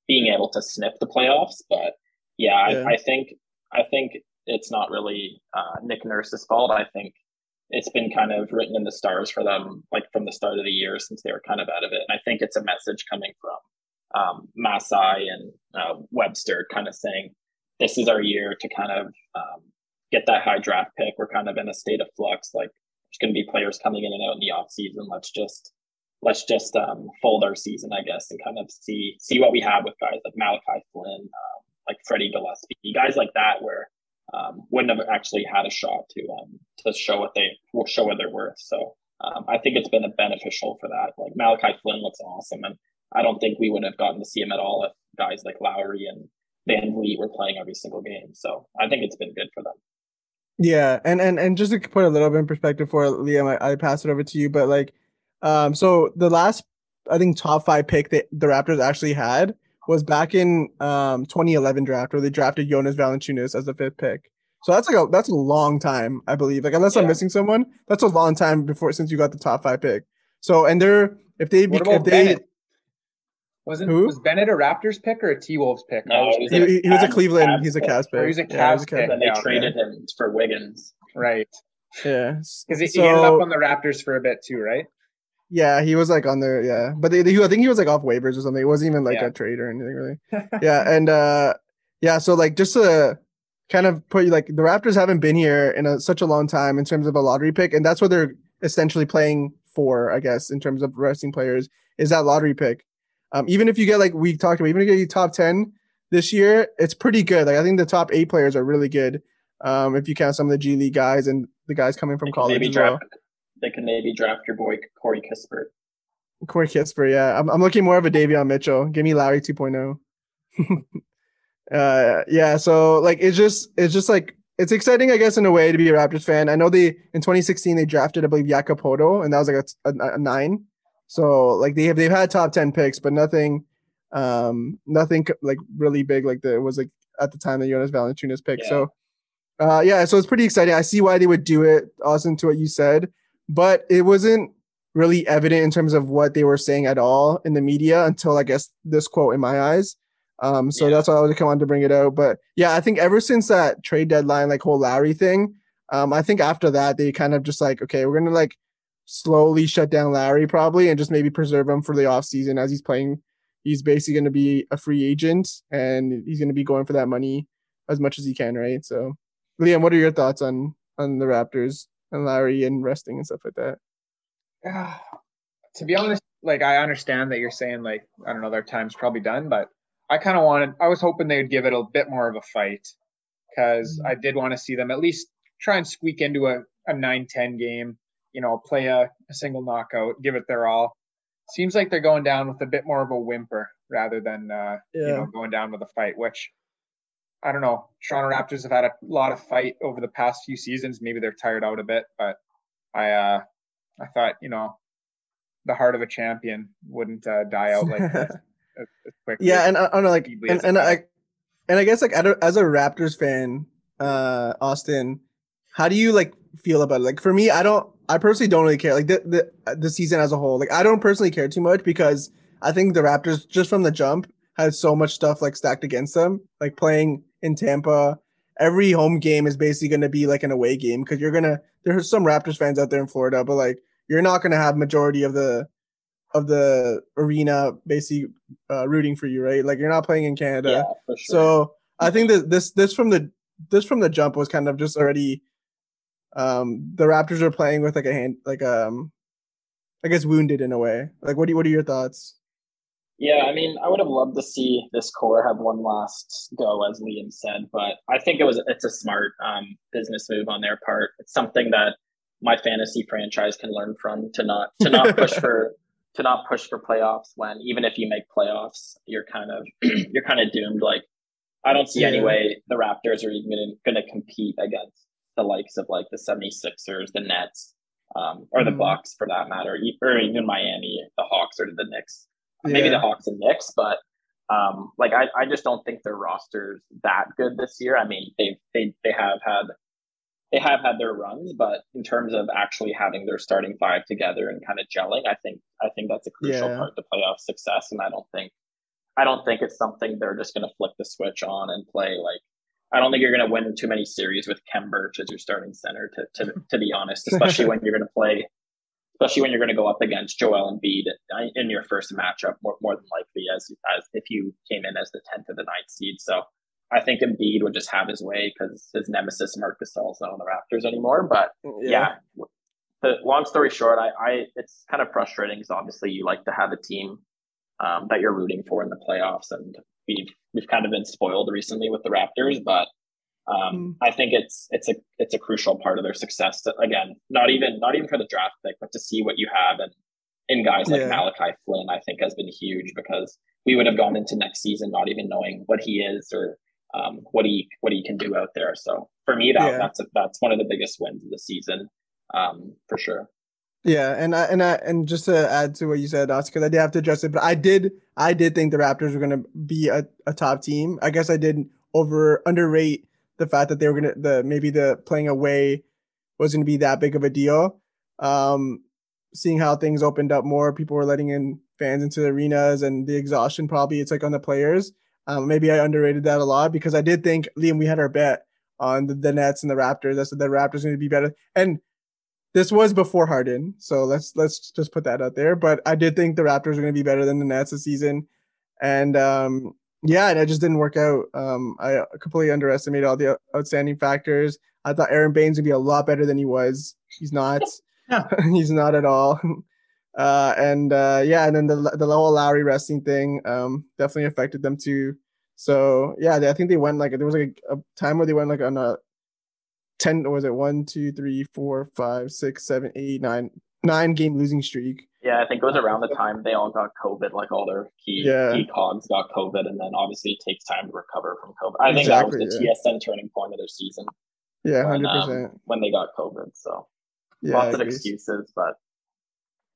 being able to sniff the playoffs, but I think it's not really Nick Nurse's fault. I think it's been kind of written in the stars for them, like from the start of the year since they were kind of out of it. And I think it's a message coming from Masai and Webster kind of saying, this is our year to kind of get that high draft pick. We're kind of in a state of flux. Like there's going to be players coming in and out in the offseason. Let's just fold our season, I guess, and kind of see what we have with guys like Malachi Flynn, like Freddie Gillespie, guys like that, where wouldn't have actually had a shot to show what they're worth. So I think it's been beneficial for that. Like Malachi Flynn looks awesome, and I don't think we would have gotten to see him at all if guys like Lowry and Van Vliet were playing every single game. So I think it's been good for them. Yeah, and just to put a little bit in perspective for Liam, I pass it over to you, but like. So the last, I think, top five pick that the Raptors actually had was back in 2011 draft, where they drafted Jonas Valanciunas as the fifth pick. So that's like that's a long time, I believe. Like unless I'm missing someone, that's a long time before since you got the top five pick. So and they're Bennett? Was Bennett a Raptors pick or a T-Wolves pick? No, he was a Cleveland. He's a Cavs pick. He's a Cavs pick. And they traded him for Wiggins, right? Yeah, because he ended up on the Raptors for a bit too, right? Yeah, he was like on there. Yeah, but I think he was like off waivers or something. It wasn't even like a trade or anything really. So like just to kind of put you like the Raptors haven't been here in such a long time in terms of a lottery pick, and that's what they're essentially playing for, I guess, in terms of resting players is that lottery pick. Even if you get like we talked about, even if you get your top 10 this year, it's pretty good. Like I think the top 8 players are really good. If you count some of the G League guys and the guys coming from college as well. They can maybe draft your boy Corey Kispert. Yeah. I'm looking more of a Davion Mitchell. Give me Lowry 2.0. So like it's just like it's exciting, I guess, in a way to be a Raptors fan. I know in 2016 they drafted, I believe, Jakob Poeltl, and that was like a 9. So like they've had top 10 picks, but nothing like really big like it was like at the time the Jonas Valanciunas pick. Yeah. So so it's pretty exciting. I see why they would do it, Austin, to what you said, but it wasn't really evident in terms of what they were saying at all in the media until I guess this quote in my eyes. That's why I was coming on to bring it out. But yeah, I think ever since that trade deadline, like whole Lowry thing, I think after that they kind of just like, okay, we're gonna like slowly shut down Lowry probably and just maybe preserve him for the offseason as he's playing. He's basically going to be a free agent and he's going to be going for that money as much as he can, right? So, Liam, what are your thoughts on the Raptors and Lowry and resting and stuff like that? To be honest, like I understand that you're saying like, I don't know, their time's probably done, but I was hoping they would give it a bit more of a fight because I did want to see them at least try and squeak into a 9-10 game, you know, play a single knockout, give it their all. Seems like they're going down with a bit more of a whimper rather than going down with a fight, which I don't know. Toronto Raptors have had a lot of fight over the past few seasons. Maybe they're tired out a bit, but I thought, you know, the heart of a champion wouldn't die out like that as quickly. Yeah, and I don't know, like, and I guess like as a Raptors fan, Austin, how do you like feel about it? Like for me, I personally don't really care, like the season as a whole. Like I don't personally care too much because I think the Raptors just from the jump had so much stuff like stacked against them. Like playing in Tampa, every home game is basically going to be like an away game because there's some Raptors fans out there in Florida, but like you're not going to have majority of the arena basically rooting for you, right? Like you're not playing in Canada, yeah, for sure. So I think that this from the jump was kind of just already. The Raptors are playing with like a hand, like I guess wounded in a way. Like, what are your thoughts? Yeah, I mean, I would have loved to see this core have one last go, as Liam said, but I think it's a smart business move on their part. It's something that my fantasy franchise can learn from to not push for playoffs when even if you make playoffs, you're kind of doomed. Like, I don't see any way the Raptors are even going to compete against the likes of like the 76ers, the Nets, or the Bucks for that matter, or even Miami, the Hawks or the Knicks, maybe the Hawks and Knicks. But like, I just don't think their roster's that good this year. I mean, they have had their runs, but in terms of actually having their starting five together and kind of gelling, I think that's a crucial part to playoff success. And I don't think it's something they're just going to flick the switch on and play like, I don't think you're going to win too many series with Kem Birch as your starting center, to be honest, especially when you're going to play, especially when you're going to go up against Joel Embiid in your first matchup, more than likely as if you came in as the 10th or the 9th seed. So I think Embiid would just have his way because his nemesis Marc Gasol's not on the Raptors anymore. But long story short, it's kind of frustrating because obviously you like to have a team that you're rooting for in the playoffs, and we've kind of been spoiled recently with the Raptors, but I think it's a crucial part of their success. That, again, not even for the draft pick, but to see what you have and in guys like Malachi Flynn, I think has been huge because we would have gone into next season not even knowing what he is or what he can do out there. So for me, that's one of the biggest wins of the season for sure. Yeah, and just to add to what you said, Oscar, because I did have to address it, but I did think the Raptors were going to be a top team. I guess I did underrate the fact that they were going to the playing away was going to be that big of a deal. Seeing how things opened up more, people were letting in fans into the arenas, and the exhaustion probably it's like on the players. Maybe I underrated that a lot because I did think, Liam, we had our bet on the Nets and the Raptors. I said the Raptors are going to be better, and this was before Harden, so let's just put that out there. But I did think the Raptors were going to be better than the Nets this season, and and it just didn't work out. I completely underestimated all the outstanding factors. I thought Aaron Baines would be a lot better than he was. He's not. He's not at all. And then the Lowell Lowry resting thing definitely affected them too. So yeah, I think they went like there was like a time where they went like on a 10, was it 9 game losing streak? Yeah, I think it was around the time they all got COVID, like all their key cogs got COVID, and then obviously it takes time to recover from COVID. I think that was the TSN turning point of their season. Yeah, 100%. When they got COVID, so lots of excuses, but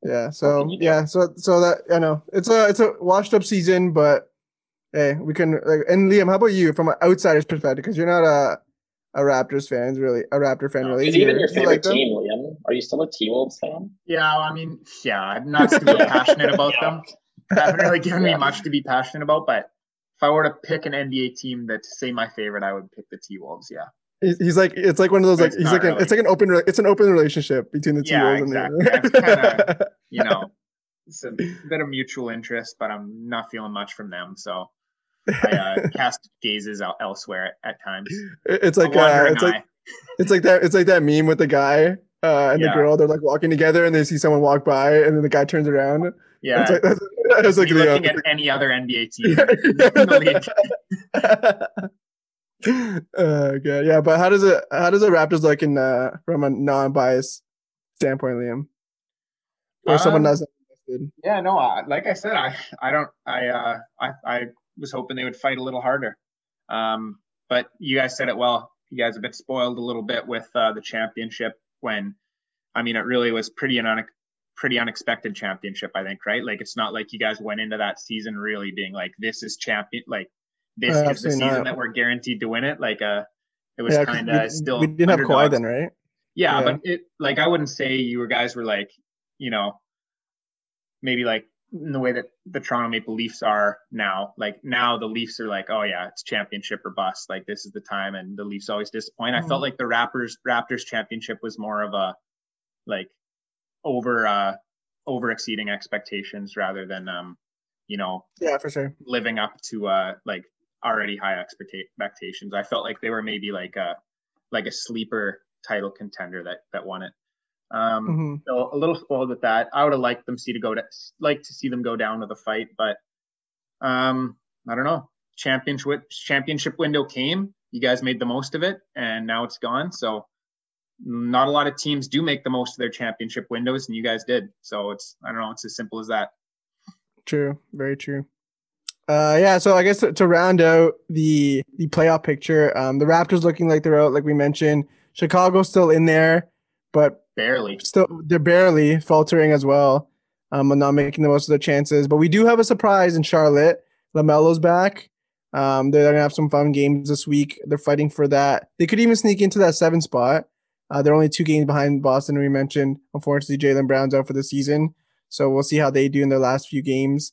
Yeah. So that, I know it's a washed up season, but hey, we can. And Liam, how about you from an outsider's perspective? Because you're not a Raptors fan, really. A Raptor fan, really. Is even your favorite team, Liam? Are you still a T-Wolves fan? Yeah. I mean, yeah. I'm not super passionate about them. They haven't really given me much to be passionate about, but if I were to pick an NBA team that's, say, my favorite, I would pick the T-Wolves. Yeah. He's like, it's like one of those, like, he's like, really. It's like an open relationship between the T-Wolves. Yeah, exactly. It's kind of, it's a bit of mutual interest, but I'm not feeling much from them. So I cast gazes out elsewhere at times. It's like that meme with the guy and the girl. They're like walking together and they see someone walk by and then the guy turns around. Yeah. It's like, that's like looking at any other NBA team. Good. Yeah, but how does the Raptors look in from a non-biased standpoint, Liam? Or someone that's interested? Yeah, no. Like I said, I was hoping they would fight a little harder. But you guys said it well. You guys have been spoiled a little bit with the championship when, I mean, it really was pretty unexpected championship, I think, right? Like, it's not like you guys went into that season really being like, this is champion, like, this is the season that we're guaranteed to win it. Like, it was kind of still. We didn't underdogs. Have Kawhi then, right? Yeah, but it, like, I wouldn't say you guys were like, maybe like in the way that the Toronto Maple Leafs are now. Like, now the Leafs are like, oh yeah, it's championship or bust. Like, this is the time, and the Leafs always disappoint. Mm-hmm. I felt like the Raptors championship was more of a like over exceeding expectations rather than for sure living up to like already high expectations. I felt like they were maybe like a sleeper title contender that won it. So a little spoiled with that. I would have liked them to see them go down to the fight, but I don't know. Championship window came. You guys made the most of it, and now it's gone. So not a lot of teams do make the most of their championship windows, and you guys did. So it's, I don't know. It's as simple as that. True. Very true. So I guess to round out the playoff picture, the Raptors looking like they're out, like we mentioned. Chicago's still in there, but barely. Still, they're barely faltering as well. Not making the most of their chances. But we do have a surprise in Charlotte. LaMelo's back. They're gonna have some fun games this week. They're fighting for that. They could even sneak into that 7th spot. They're only 2 games behind Boston, we mentioned. Unfortunately, Jaylen Brown's out for the season. So we'll see how they do in their last few games.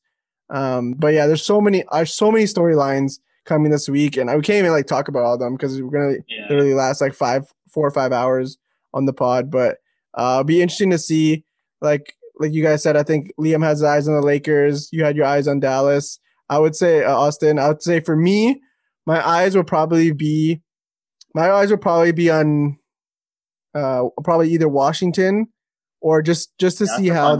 But yeah, there's so many storylines coming this week, and I can't even like talk about all of them because we're gonna literally last like 4 or 5 hours on the pod. But it'll be interesting to see. Like you guys said, I think Liam has his eyes on the Lakers. You had your eyes on Dallas. I would say Austin. I would say for me, my eyes would probably be on probably either Washington or just to see how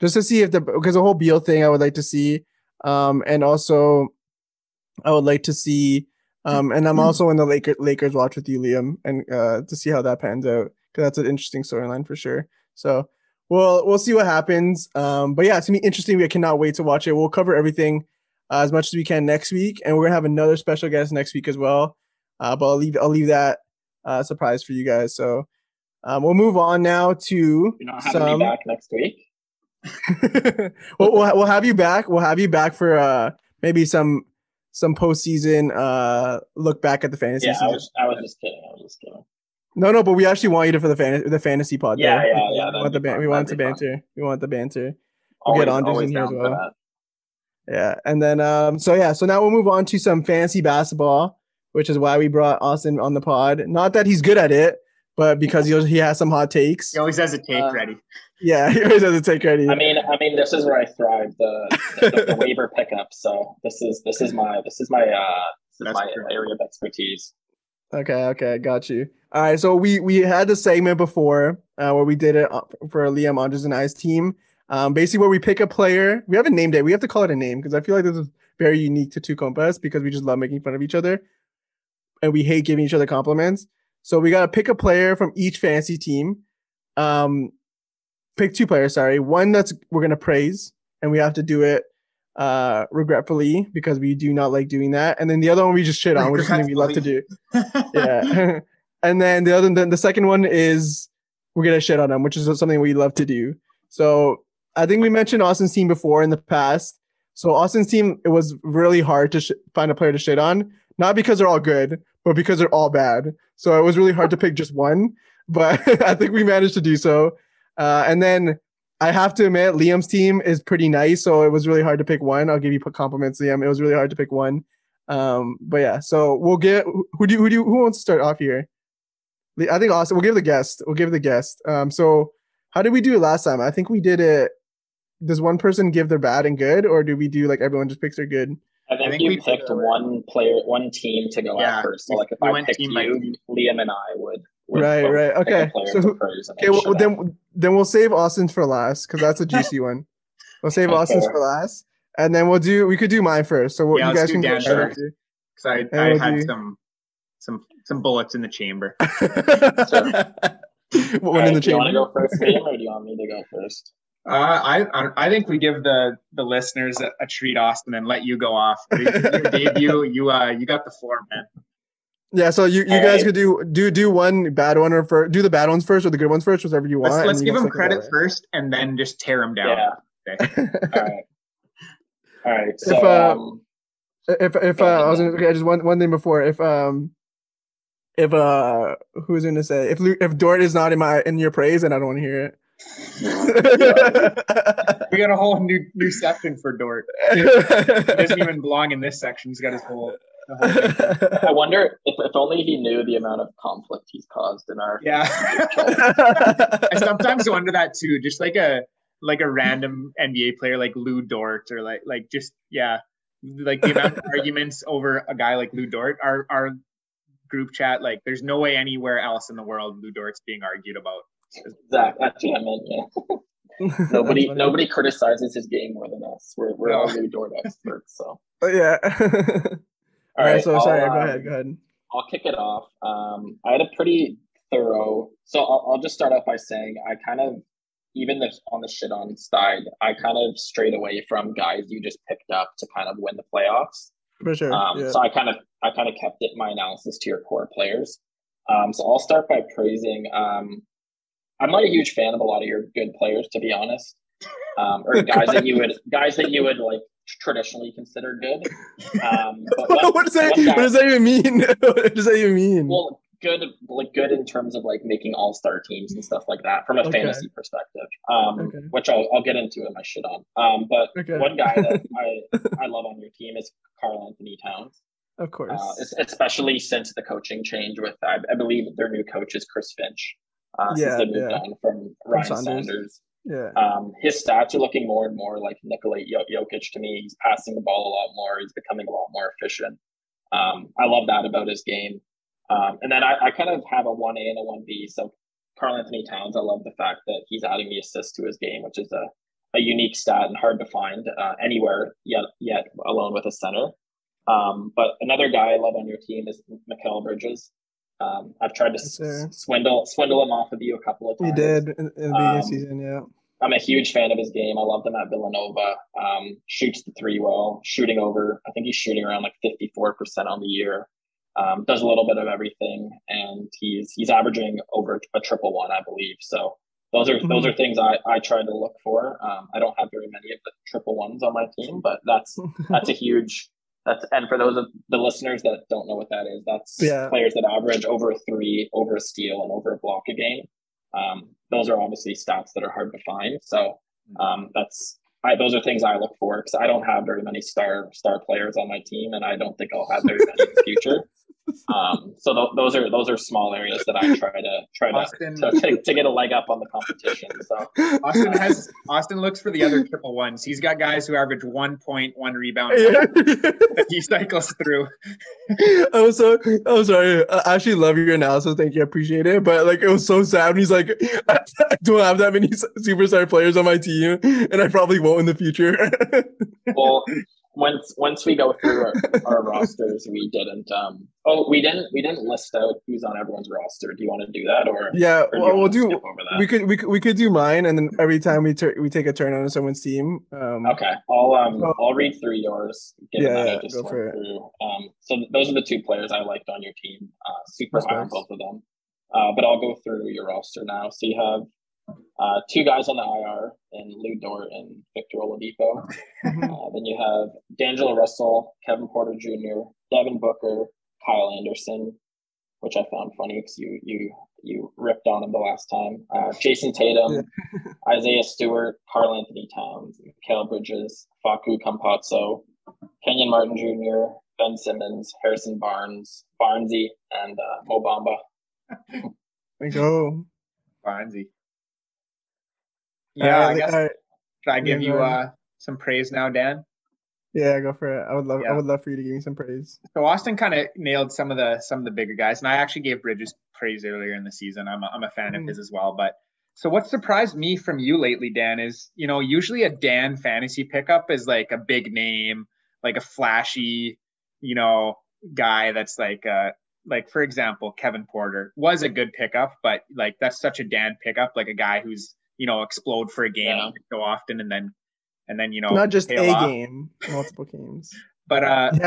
just to see if because the whole Beal thing I would like to see, and also I would like to see, and I'm also in the Lakers watch with you, Liam, and to see how that pans out, because that's an interesting storyline for sure. So we'll see what happens. But yeah, it's gonna be interesting. I cannot wait to watch it. We'll cover everything as much as we can next week, and we're gonna have another special guest next week as well. But I'll leave that surprise for you guys. So. We'll move on now to. You're not having me back next week. We'll have you back. We'll have you back for maybe some postseason look back at the fantasy. Yeah, season. I was just kidding. No, but we actually want you to for the fantasy pod. Yeah. We want the banter. We'll get Anders in here as well. Yeah, and then so now we'll move on to some fantasy basketball, which is why we brought Austin on the pod. Not that he's good at it. But because he has some hot takes. He always has a take ready. Yeah, he always has a take ready. I mean, this is where I thrive, the waiver pickup. So this is my area of expertise. Okay, got you. All right, so we had the segment before where we did it for Liam, Anders, and I's team. Basically, where we pick a player. We haven't named it. We have to call it a name because I feel like this is very unique to Two Compas because we just love making fun of each other, and we hate giving each other compliments. So we got to pick a player from each fantasy team. Pick 2 players, sorry. One that's we're going to praise, and we have to do it regretfully because we do not like doing that. And then the other one we just shit on, which is something we love to do. Yeah. And then the second one is we're going to shit on him, which is something we love to do. So I think we mentioned Austin's team before in the past. So Austin's team, it was really hard to find a player to shit on, not because they're all good, but because they're all bad. So it was really hard to pick just one, but I think we managed to do so. And then I have to admit, Liam's team is pretty nice, so it was really hard to pick one. I'll give you compliments, Liam. It was really hard to pick one. But yeah, so we'll get who wants to start off here? I think Austin. We'll give the guest. So how did we do it last time? I think we did it. Does one person give their bad and good, or do we do like everyone just picks their good? I think we picked one player, one team to go out first. So like if I picked you, Liam and I would. Right. Okay. So then we'll save Austin's for last because that's a juicy one. We'll save Austin's for last, and then we could do mine first. So you guys can go first. Because I had some bullets in the chamber. What one in the chamber? Do you want to go first, Liam, or do you want me to go first? I think we give the listeners a treat, Austin, and let you go off. Your debut, you got the floor, man. Yeah, so you guys could do one bad one do the bad ones first or the good ones first, whatever you want. Let's give them credit first and then just tear them down. Yeah. Okay. All right. So if I was okay, just one thing before who's gonna say if Dort is not in your praise, then I don't want to hear it. We got a whole new section for Dort. He doesn't even belong in this section. He's got his whole. I wonder if only he knew the amount of conflict he's caused in our. Yeah. I sometimes wonder that too. Just like a random NBA player like Lou Dort or like just yeah, like the amount of arguments over a guy like Lou Dort. Our group chat, like there's no way anywhere else in the world Lou Dort's being argued about. Exactly. That's what I meant. Yeah. nobody criticizes his game more than us. We're all Lou Dort experts. So. But yeah. All right, so sorry. Go ahead. I'll kick it off. I had a pretty thorough. So I'll just start off by saying I kind of, even on the shit on side, I kind of strayed away from guys you just picked up to kind of win the playoffs. For sure. Yeah. So I kind of kept it my analysis to your core players. So I'll start by praising. I'm not a huge fan of a lot of your good players, to be honest, or guys that you would like. Traditionally considered good. But what does that even mean? What does that even mean? Well, good in terms of like making all-star teams and stuff like that from a fantasy perspective, which I'll get into in my shit on. One guy that I love on your team is Karl-Anthony Towns. Of course. Especially since the coaching change with, I believe their new coach is Chris Finch. Since they moved on from Ryan Saunders. Yeah. His stats are looking more and more like Nikola Jokic to me. He's passing the ball a lot more. He's becoming a lot more efficient. I love that about his game. And then I kind of have a 1A and a 1B. So Karl-Anthony Towns, I love the fact that he's adding the assist to his game, which is a unique stat and hard to find anywhere yet alone with a center. But another guy I love on your team is Mikal Bridges. I've tried to swindle him off of you a couple of times. You did in the beginning season, yeah. I'm a huge fan of his game. I loved him at Villanova. Shoots the three well, I think he's shooting around like 54% on the year. Does a little bit of everything, and he's averaging over a triple one, I believe. So those are things I try to look for. I don't have very many of the triple ones on my team, but that's a huge. And for those of the listeners that don't know what that is, that's players that average over a three, over a steal, and over a block a game. Those are obviously stats that are hard to find. So those are things I look for because I don't have very many star players on my team, and I don't think I'll have very many in the future. So those are small areas that I try to get a leg up on the competition. So Austin looks for the other triple ones. He's got guys who average 1.1 rebound. He cycles through. I'm sorry. I actually love your analysis. Thank you. I appreciate it. But like, it was so sad. And he's like, I don't have that many superstar players on my team, and I probably won't in the future. Well. Once we go through our rosters, we didn't list out who's on everyone's roster. Do you want to do that, or we'll do skip over that? We could do mine, and then every time we take a turn on someone's team. Okay, I'll read through yours. Go for it. So those are the two players I liked on your team. Super high on both of them. But I'll go through your roster now. So you have two guys on the IR in Lou Dort and Victor Oladipo. Then you have D'Angelo Russell, Kevin Porter Jr., Devin Booker, Kyle Anderson, which I found funny because you ripped on him the last time. Jason Tatum, Isaiah Stewart, Karl-Anthony Towns, Mikal Bridges, Facundo Campazzo, Kenyon Martin Jr., Ben Simmons, Harrison Barnes, Barnesy, and Mo Bamba. We go. Barnesy. Yeah, I guess. Should I give you some praise now, Dan? Yeah, go for it. I would love for you to give me some praise. So Austin kind of nailed some of the bigger guys, and I actually gave Bridges praise earlier in the season. I'm a fan of his as well. But so what surprised me from you lately, Dan, is usually a Dan fantasy pickup is like a big name, like a flashy, guy that's like for example, Kevin Porter was a good pickup, but like that's such a Dan pickup, like a guy who's explode for a game so often and then not just a off. Game, multiple games. But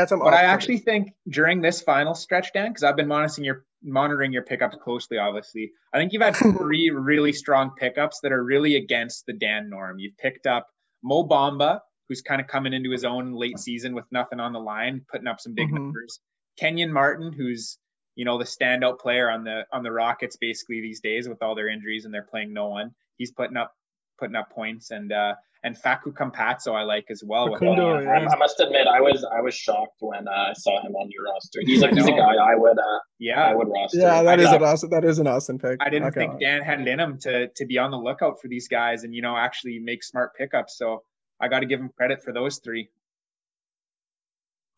but I actually think during this final stretch, Dan, because I've been monitoring your pickups closely, obviously. I think you've had three really strong pickups that are really against the Dan norm. You've picked up Mo Bamba, who's kind of coming into his own late season with nothing on the line, putting up some big numbers. Kenyon Martin, who's the standout player on the Rockets basically these days with all their injuries and they're playing no one. He's putting up points and Facu Campazzo I like as well. I must admit I was shocked when I saw him on your roster. He's like the guy I would roster. Yeah, that is an awesome pick. I didn't think Dan had it in him to be on the lookout for these guys and actually make smart pickups. So I got to give him credit for those three.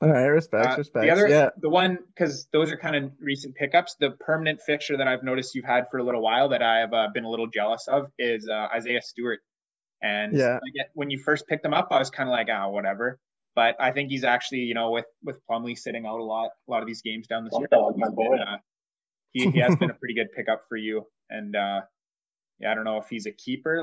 All right, respect. The one, because those are kind of recent pickups, the permanent fixture that I've noticed you've had for a little while that I've been a little jealous of is Isaiah Stewart. And when you first picked him up, I was kind of like, whatever. But I think he's actually, with Plumlee sitting out a lot of these games down this year, he has been a pretty good pickup for you. And I don't know if he's a keeper,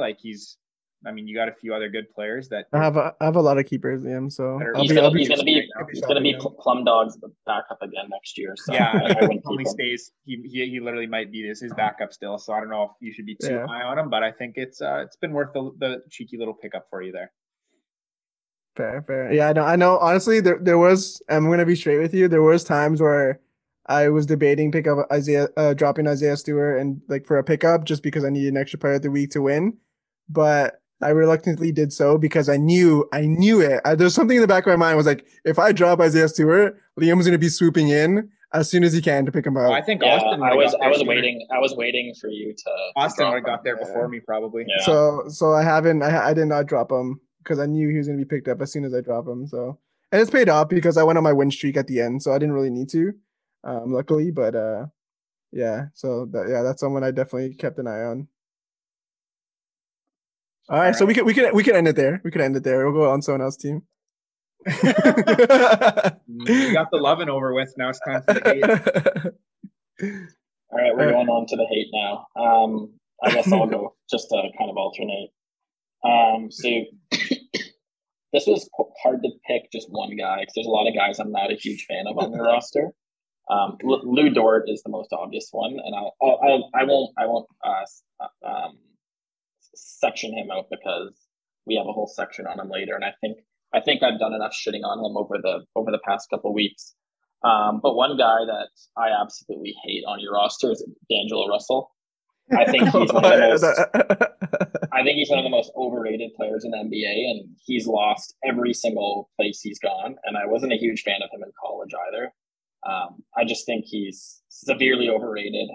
you got a few other good players that I have a lot of keepers, Liam. So he's gonna be Plum Dog's backup again next year. So yeah, he literally might be his backup still. So I don't know if you should be too high on him, but I think it's been worth the cheeky little pickup for you there. Fair. Yeah, I know. Honestly, there was. I'm gonna be straight with you. There was times where I was debating dropping Isaiah Stewart and for a pickup just because I needed an extra player of the week to win, but I reluctantly did so because I knew it. There's something in the back of my mind was like, if I drop Isaiah Stewart, Liam's going to be swooping in as soon as he can to pick him up. Well, I think Austin I was waiting for you to. Austin would have got there before me probably. Yeah. So I did not drop him because I knew he was going to be picked up as soon as I drop him. So, and it's paid off because I went on my win streak at the end, so I didn't really need to, luckily. But that's someone I definitely kept an eye on. All right, so we can end it there. We can end it there. We'll go on someone else's team. We got the loving over with. Now it's time for the hate. All right, we're going on to the hate now. I guess I'll go just to kind of alternate. So this was hard to pick just one guy because there's a lot of guys I'm not a huge fan of on the roster. Lou Dort is the most obvious one, and I won't section him out because we have a whole section on him later, and I think I've done enough shitting on him over the past couple weeks. But one guy that I absolutely hate on your roster is D'Angelo Russell. I think he's one of the most overrated players in the NBA, and he's lost every single place he's gone. And I wasn't a huge fan of him in college either. I just think he's severely overrated.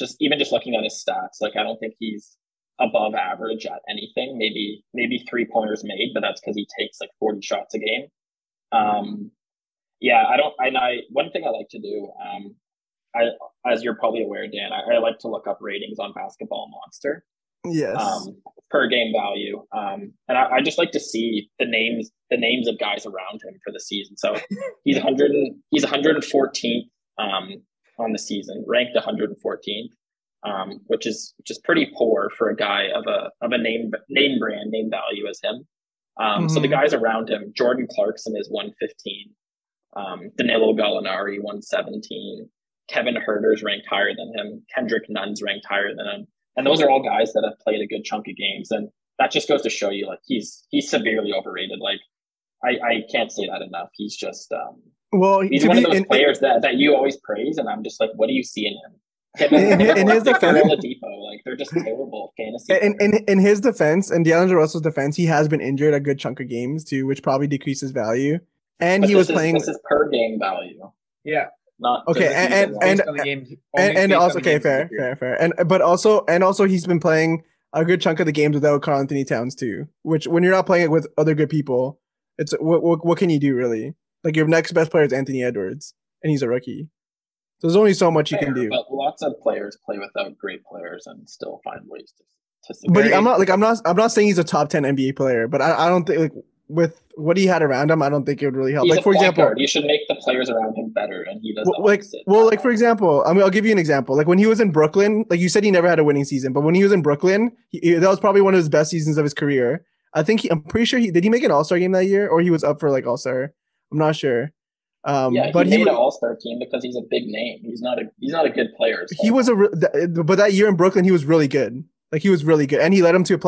Just looking at his stats, I don't think he's above average at anything, maybe 3-pointers made, but that's because he takes 40 shots a game. One thing I like to do, as you're probably aware, Dan, I like to look up ratings on Basketball Monster. Yes. Per game value. And I just like to see the names of guys around him for the season. So he's 114th on the season, ranked 114th. Which is pretty poor for a guy of a name brand, name value as him. So the guys around him, Jordan Clarkson is 115, Danilo Gallinari 117, Kevin Huerter's ranked higher than him. Kendrick Nunn's ranked higher than him. And those are all guys that have played a good chunk of games. And that just goes to show you, like, he's severely overrated. Like, I can't say that enough. He's just, he's one of those players that you always praise. And I'm just like, what do you see in him? And his defense, like, they're just terrible fantasy. In his defense, and D'Angelo Russell's defense, he has been injured a good chunk of games too, which probably decreases value. And but he was playing. This is per game value. Yeah. Not okay, and also fair. But also he's been playing a good chunk of the games without Karl-Anthony Towns too. Which, when you're not playing it with other good people, it's what can you do really? Like, your next best player is Anthony Edwards, and he's a rookie. So there's only so much you can do. But lots of players play without great players and still find ways to. But I'm not saying he's a top 10 NBA player, but I don't think, like, with what he had around him, I don't think it would really help. Like, for example, you should make the players around him better, and he doesn't. For example, I mean, I'll give you an example. Like, when he was in Brooklyn, like you said, he never had a winning season, but when he was in Brooklyn, that was probably one of his best seasons of his career. I'm pretty sure he make an All-Star game that year, or he was up for like All-Star. I'm not sure. But he made an All-Star team because he's a big name. He's not a good player. So. But that year in Brooklyn, he was really good. Like, he was really good, and he led him into the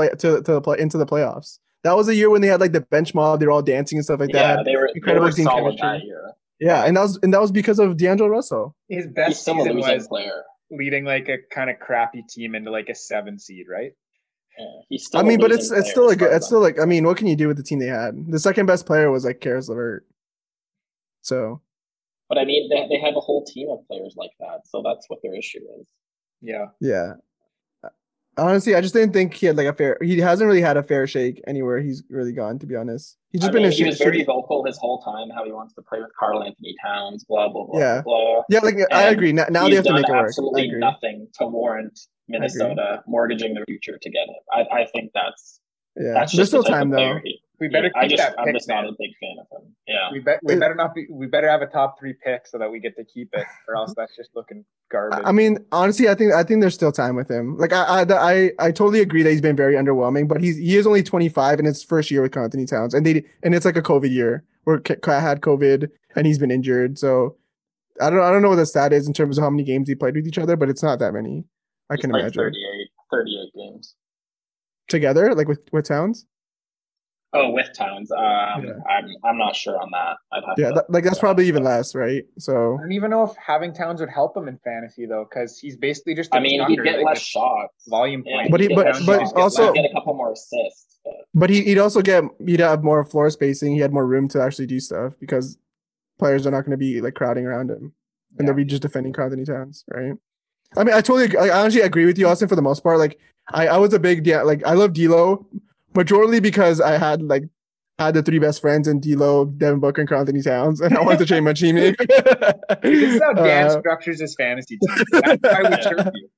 playoffs. That was a year when they had, like, the bench mob. They were all dancing and stuff like that. Yeah, they were incredible team chemistry that year. Yeah, and that was because of D'Angelo Russell. His best season was leading, like, a kind of crappy team into, like, a 7 seed, right? Yeah, but it's still a good. It's still, like, I mean, what can you do with the team they had? The second best player was, like, Karis LeVert. So, but I mean, they have a whole team of players like that. So that's what their issue is. Yeah. Yeah. Honestly, I just didn't think he had he hasn't really had a fair shake anywhere he's really gone, to be honest. He was very vocal his whole time, how he wants to play with Karl-Anthony Towns, blah, blah, blah, blah. Yeah, like, and I agree. Now they have to make it work. Absolutely nothing to warrant Minnesota mortgaging their future to get him. I think that's... Yeah, that's just there's still time, though. We better keep that pick. I'm just not a big fan of him. Yeah. We better have a top 3 pick so that we get to keep it, or else that's just looking garbage. I mean, honestly, I think there's still time with him. Like, I totally agree that he's been very underwhelming, but he is only 25 in his first year with Karl-Anthony Towns, and it's like a COVID year where Kat had COVID and he's been injured. So I don't know what the stat is in terms of how many games he played with each other, but it's not that many. He can imagine 38 games together, like with Towns. Oh, with Towns, I'm not sure on that. I'd have to, like, that's probably even less, right? So I don't even know if having Towns would help him in fantasy though, because he's basically just. I mean, he'd get less shots, volume points, but also get a couple more assists. But he'd have more floor spacing. He had more room to actually do stuff because players are not going to be like crowding around him, and they'll be just defending Karl-Anthony Towns, right? I mean, I totally, I honestly agree with you, Austin, for the most part. Like, I was a big, like, I love D'Lo. Majorly because I had had the 3 best friends in D'Lo, Devin Booker, and Karl-Anthony Towns, and I wanted to change my team name. This is how Dan structures his fantasy team. That's why we turned you.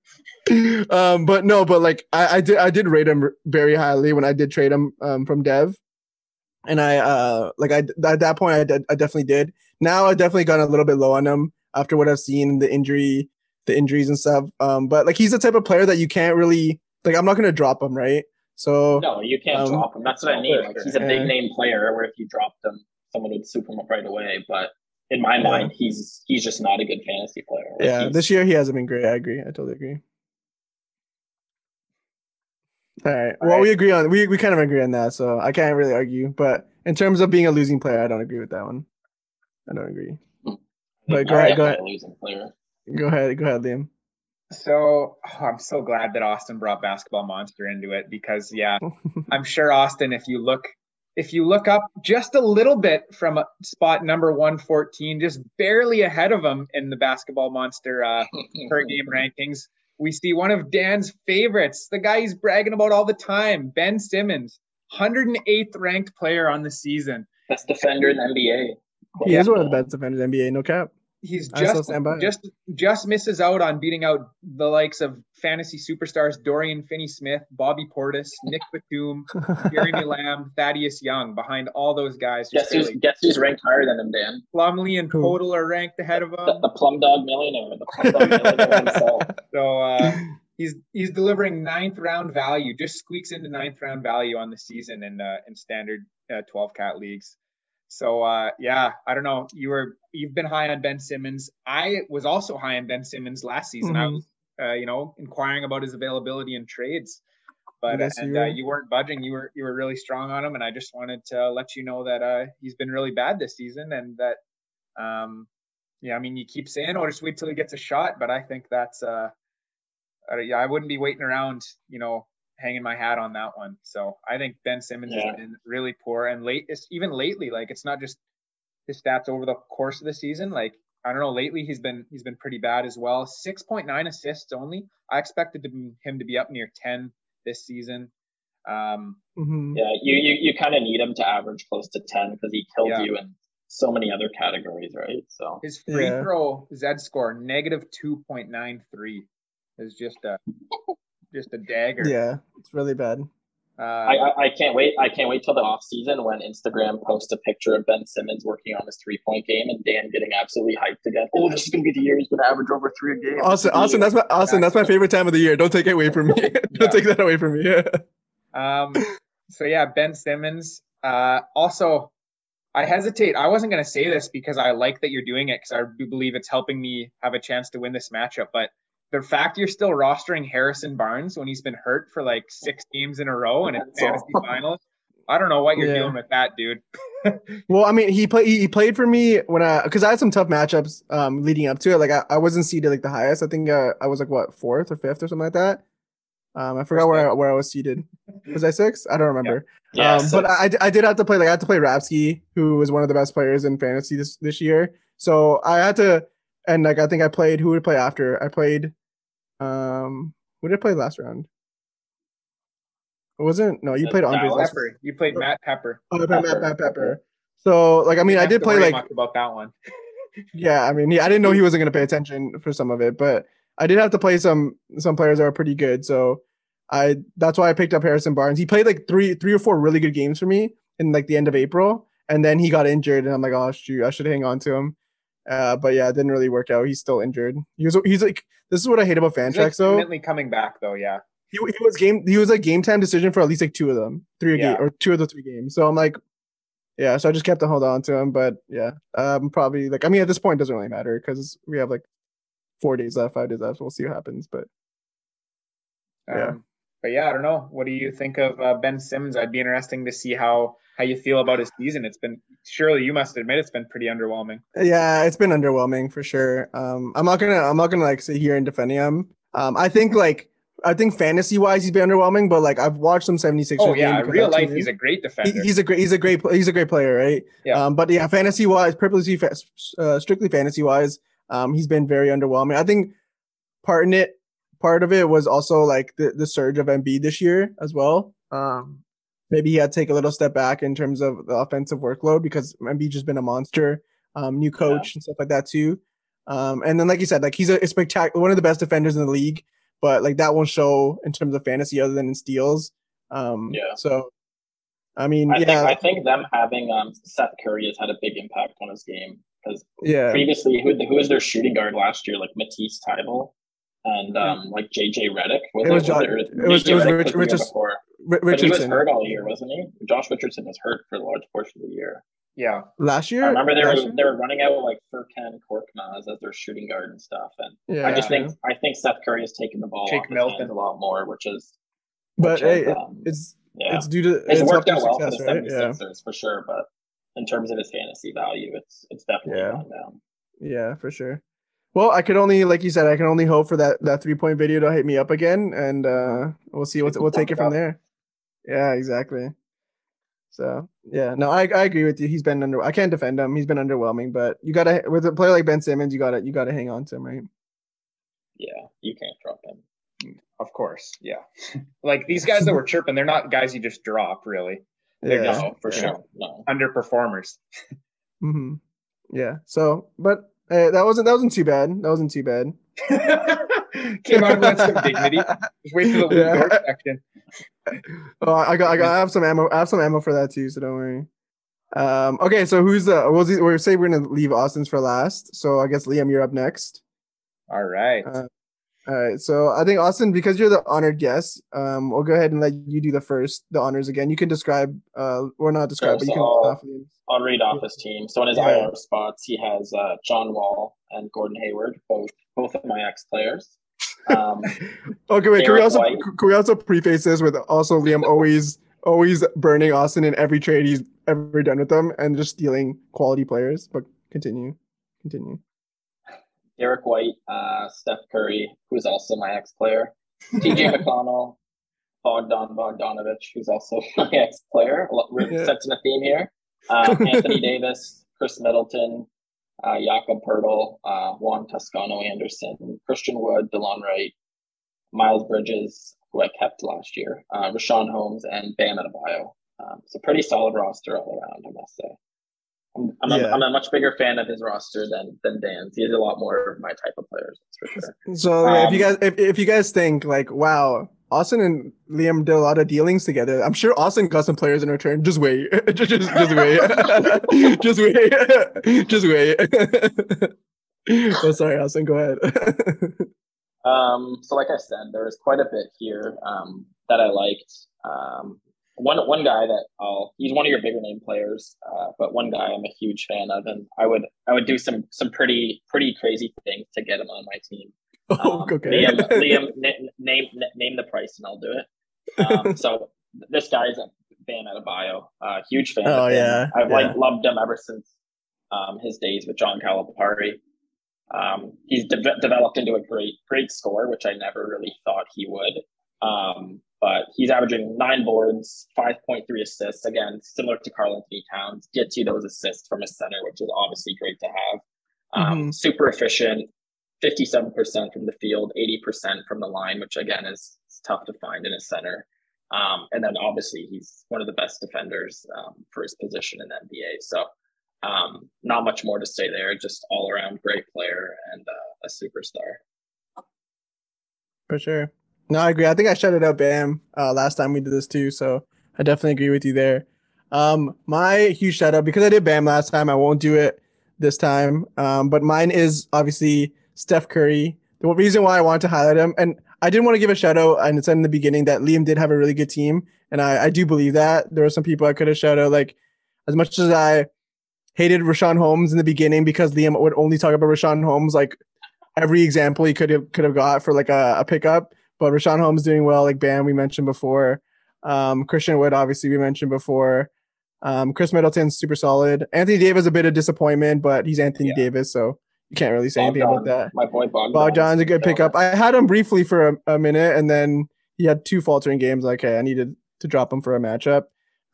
I did rate him very highly when I did trade him from Dev, and I definitely did. Now I definitely got a little bit low on him after what I've seen, the injuries and stuff. But like, he's the type of player that you can't really, like, I'm not gonna drop him, right? So no, you can't drop him. That's what I mean. Like, he's a big name player where if you dropped him, someone would swoop him up right away. But in my mind, he's just not a good fantasy player. Like, this year he hasn't been great. I agree. I totally agree. All right. Well, we kind of agree on that, so I can't really argue. But in terms of being a losing player, I don't agree with that one. I don't agree. But go ahead. Losing player. Go ahead, Liam. So I'm so glad that Austin brought Basketball Monster into it because, I'm sure, Austin, if you look up just a little bit from spot number 114, just barely ahead of him in the Basketball Monster per game rankings, we see one of Dan's favorites, the guy he's bragging about all the time, Ben Simmons, 108th ranked player on the season. Best defender in the NBA. He is one of the best defenders in the NBA, no cap. He's just misses out on beating out the likes of fantasy superstars Dorian Finney-Smith, Bobby Portis, Nick Batum, Jeremy Lamb, Thaddeus Young. Behind all those guys, guess who's ranked higher than him, Dan? Plumlee and Podol are ranked ahead of him. The Plum Dog Millionaire, himself. So he's delivering 9th round value. Just squeaks into 9th round value on the season in standard 12 cat leagues. So, yeah, I don't know. You've been high on Ben Simmons. I was also high on Ben Simmons last season. Mm-hmm. I was, inquiring about his availability in trades, but you weren't budging. You were really strong on him. And I just wanted to let you know that, he's been really bad this season, and that, you keep saying, "Oh, just wait till he gets a shot," but I think that's, I wouldn't be waiting around, hanging my hat on that one. So I think Ben Simmons has been really poor, and lately, like, it's not just his stats over the course of the season. Like, I don't know, lately he's been pretty bad as well. 6.9 assists only. I expected him to be up near 10 this season. Yeah, you kind of need him to average close to 10 because he killed you in so many other categories, right? So his free throw Z score -2.93 is just a dagger. Yeah, it's really bad. I can't wait. I can't wait till the off season when Instagram posts a picture of Ben Simmons working on his 3-point game and Dan getting absolutely hyped again. Oh, this is gonna be the year he's gonna average over 3 a game. That's my favorite time of the year. Don't take it away from me. Don't take that away from me. So yeah, Ben Simmons. Also, I hesitate. I wasn't gonna say this because I like that you're doing it, because I do believe it's helping me have a chance to win this matchup, but the fact you're still rostering Harrison Barnes when he's been hurt for like 6 games in a row and it's fantasy finals, I don't know what you're doing with that, dude. Well, I mean, he played for me when because I had some tough matchups leading up to it. Like I wasn't seeded like the highest. I think I was like 4th or 5th or something like that. I forgot where I was seated. Was I 6th? I don't remember. Yeah. But I did have to play. Like I had to play Rapsky, who was one of the best players in fantasy this year. So I had to, and like I think I played. Who would play after? I played. Who did I play last round? It wasn't. No, you played Andre Pepper. You played Matt Pepper. Oh, I played Matt Pepper. So, like, I mean, I did play like about that one. Yeah, I mean, I didn't know he wasn't going to pay attention for some of it, but I did have to play some players that were pretty good. So, that's why I picked up Harrison Barnes. He played like three or four really good games for me in like the end of April, and then he got injured, and I'm like, oh shoot, I should hang on to him. But yeah, it didn't really work out. He's still injured. He's like, this is what I hate about Fantrax though. He's like coming back though, yeah. He was like game time decision for at least like 2 of them, 2 of the 3 games. So I'm like, yeah. So I just kept to hold on to him, but yeah, probably like, I mean, at this point it doesn't really matter because we have like 4 days left, 5 days left. So we'll see what happens, but yeah. But yeah, I don't know. What do you think of Ben Simmons? I'd be interesting to see how you feel about his season. It's been, surely you must admit it's been pretty underwhelming. Yeah, it's been underwhelming for sure. I'm not gonna like sit here and defend him. I think fantasy wise he's been underwhelming, but like I've watched some 76ers. Oh yeah, real life he's a great defender. He's a great player, right? Yeah. But yeah, fantasy wise, strictly fantasy wise, he's been very underwhelming. I think part of it was also like the surge of Embiid this year as well. Maybe he had to take a little step back in terms of the offensive workload because Embiid has been a monster, new coach and stuff like that too. And then, like you said, like he's a spectacular, one of the best defenders in the league, but like that won't show in terms of fantasy other than in steals. So, I mean, I think them having Seth Curry has had a big impact on his game because previously who was their shooting guard last year? Like Matisse Thybulle. And like JJ Redick, Richardson was hurt all year, wasn't he? Josh Richardson was hurt for a large portion of the year. Yeah, last year. I remember they were running out like Furkan Korkmaz as their shooting guard and stuff. And I think Seth Curry has taken the ball off his hands a lot more, it's due to it's worked out well for the 76ers for sure. But in terms of his fantasy value, it's definitely gone down. Yeah, for sure. Well, I could only, like you said, hope for that 3-point video to hit me up again, and we'll see. We'll take it from there. Yeah, exactly. So yeah, no, I agree with you. He's been I can't defend him. He's been underwhelming, but you gotta, with a player like Ben Simmons, you gotta hang on to him, right? Yeah, you can't drop him. Of course, yeah. Like these guys that were chirping, they're not guys you just drop, really. They're just underperformers. Mm-hmm. Yeah. So, but. Hey, that wasn't too bad. Came out with some dignity. Just wait for the loot section. Oh, I have some ammo. I have some ammo for that too, so don't worry. Okay, so we'll say we're gonna leave Austin's for last. So I guess Liam, you're up next. All right. All right. So I think, Austin, because you're the honored guest, we'll go ahead and let you do the honors again. You can describe, or not describe, but you can I'll read off his team. So in his IR spots, he has John Wall and Gordon Hayward, both of my ex-players. Okay, wait. Can we also preface this with also Liam always burning Austin in every trade he's ever done with them and just stealing quality players? But continue. Derek White, Steph Curry, who's also my ex-player, TJ McConnell, Bogdan Bogdanovic, who's also my ex-player. We're sensing a theme here. Anthony Davis, Chris Middleton, Jakob Poeltl, Juan Toscano-Anderson, Christian Wood, DeLon Wright, Miles Bridges, who I kept last year, Richaun Holmes, and Bam Adebayo. It's a pretty solid roster all around, I must say. I'm a much bigger fan of his roster than Dan's. He has a lot more of my type of players, that's for sure. So if you guys think like, wow, Austin and Liam did a lot of dealings together, I'm sure Austin got some players in return. Just wait, just wait, just wait, just wait. Oh, sorry, Austin. Go ahead. So like I said, there was quite a bit here that I liked. One guy that he's one of your bigger name players, but one guy I'm a huge fan of, and I would do some pretty crazy things to get him on my team. Okay. Liam, name the price and I'll do it. So this guy is Bam Adebayo, huge fan. Oh, of him. Loved him ever since his days with John Calipari. He's developed into a great scorer, which I never really thought he would. But he's averaging 9 boards, 5.3 assists. Again, similar to Karl-Anthony Towns, gets you those assists from his center, which is obviously great to have. Super efficient, 57% from the field, 80% from the line, which again is tough to find in a center. And then obviously he's one of the best defenders for his position in the NBA. So not much more to say there. Just all around great player and a superstar. For sure. No, I agree. I think I shouted out Bam last time we did this too, so I definitely agree with you there. My huge shout out, because I did Bam last time, I won't do it this time. But mine is obviously Steph Curry. The reason why I wanted to highlight him, and I did want to give a shout out, and it's in the beginning that Liam did have a really good team, and I do believe that. There were some people I could have shouted out, like as much as I hated Richaun Holmes in the beginning because Liam would only talk about Richaun Holmes, like every example he could have got for like a pickup. But Richaun Holmes doing well, like Bam, we mentioned before. Christian Wood, obviously, we mentioned before. Chris Middleton's super solid. Anthony Davis, a bit of disappointment, but he's Anthony Davis, so you can't really say anything about that. My boy Bogdan's a good pickup. I had him briefly for a minute, and then he had 2 faltering games. Like, hey, I needed to drop him for a matchup.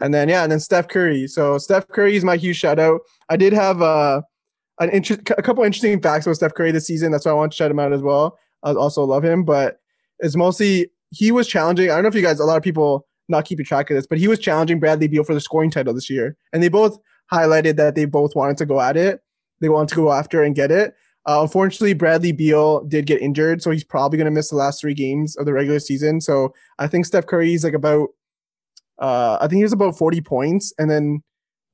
And then Steph Curry. So Steph Curry is my huge shout-out. I did have a couple interesting facts about Steph Curry this season. That's why I want to shout him out as well. I also love him, but it's mostly he was challenging. I don't know if you guys, a lot of people not keeping track of this, but he was challenging Bradley Beal for the scoring title this year. And they both highlighted that they both wanted to go at it. They wanted to go after and get it. Unfortunately, Bradley Beal did get injured, so he's probably going to miss the last 3 games of the regular season. So I think Steph Curry is like about, I think he was about 40 points. And then,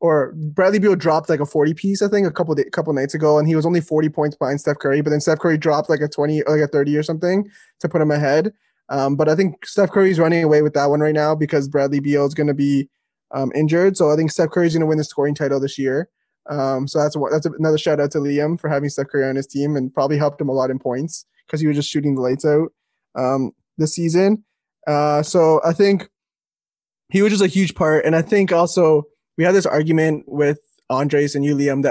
or Bradley Beal dropped like a 40 piece, I think, a couple nights ago, and he was only 40 points behind Steph Curry. But then Steph Curry dropped like a 20, like a 30 or something to put him ahead. But I think Steph Curry's running away with that one right now because Bradley Beal is going to be injured. So I think Steph Curry's going to win the scoring title this year. So that's another shout out to Liam for having Steph Curry on his team and probably helped him a lot in points because he was just shooting the lights out this season. So I think he was just a huge part. And I think also we had this argument with Andres and you, Liam,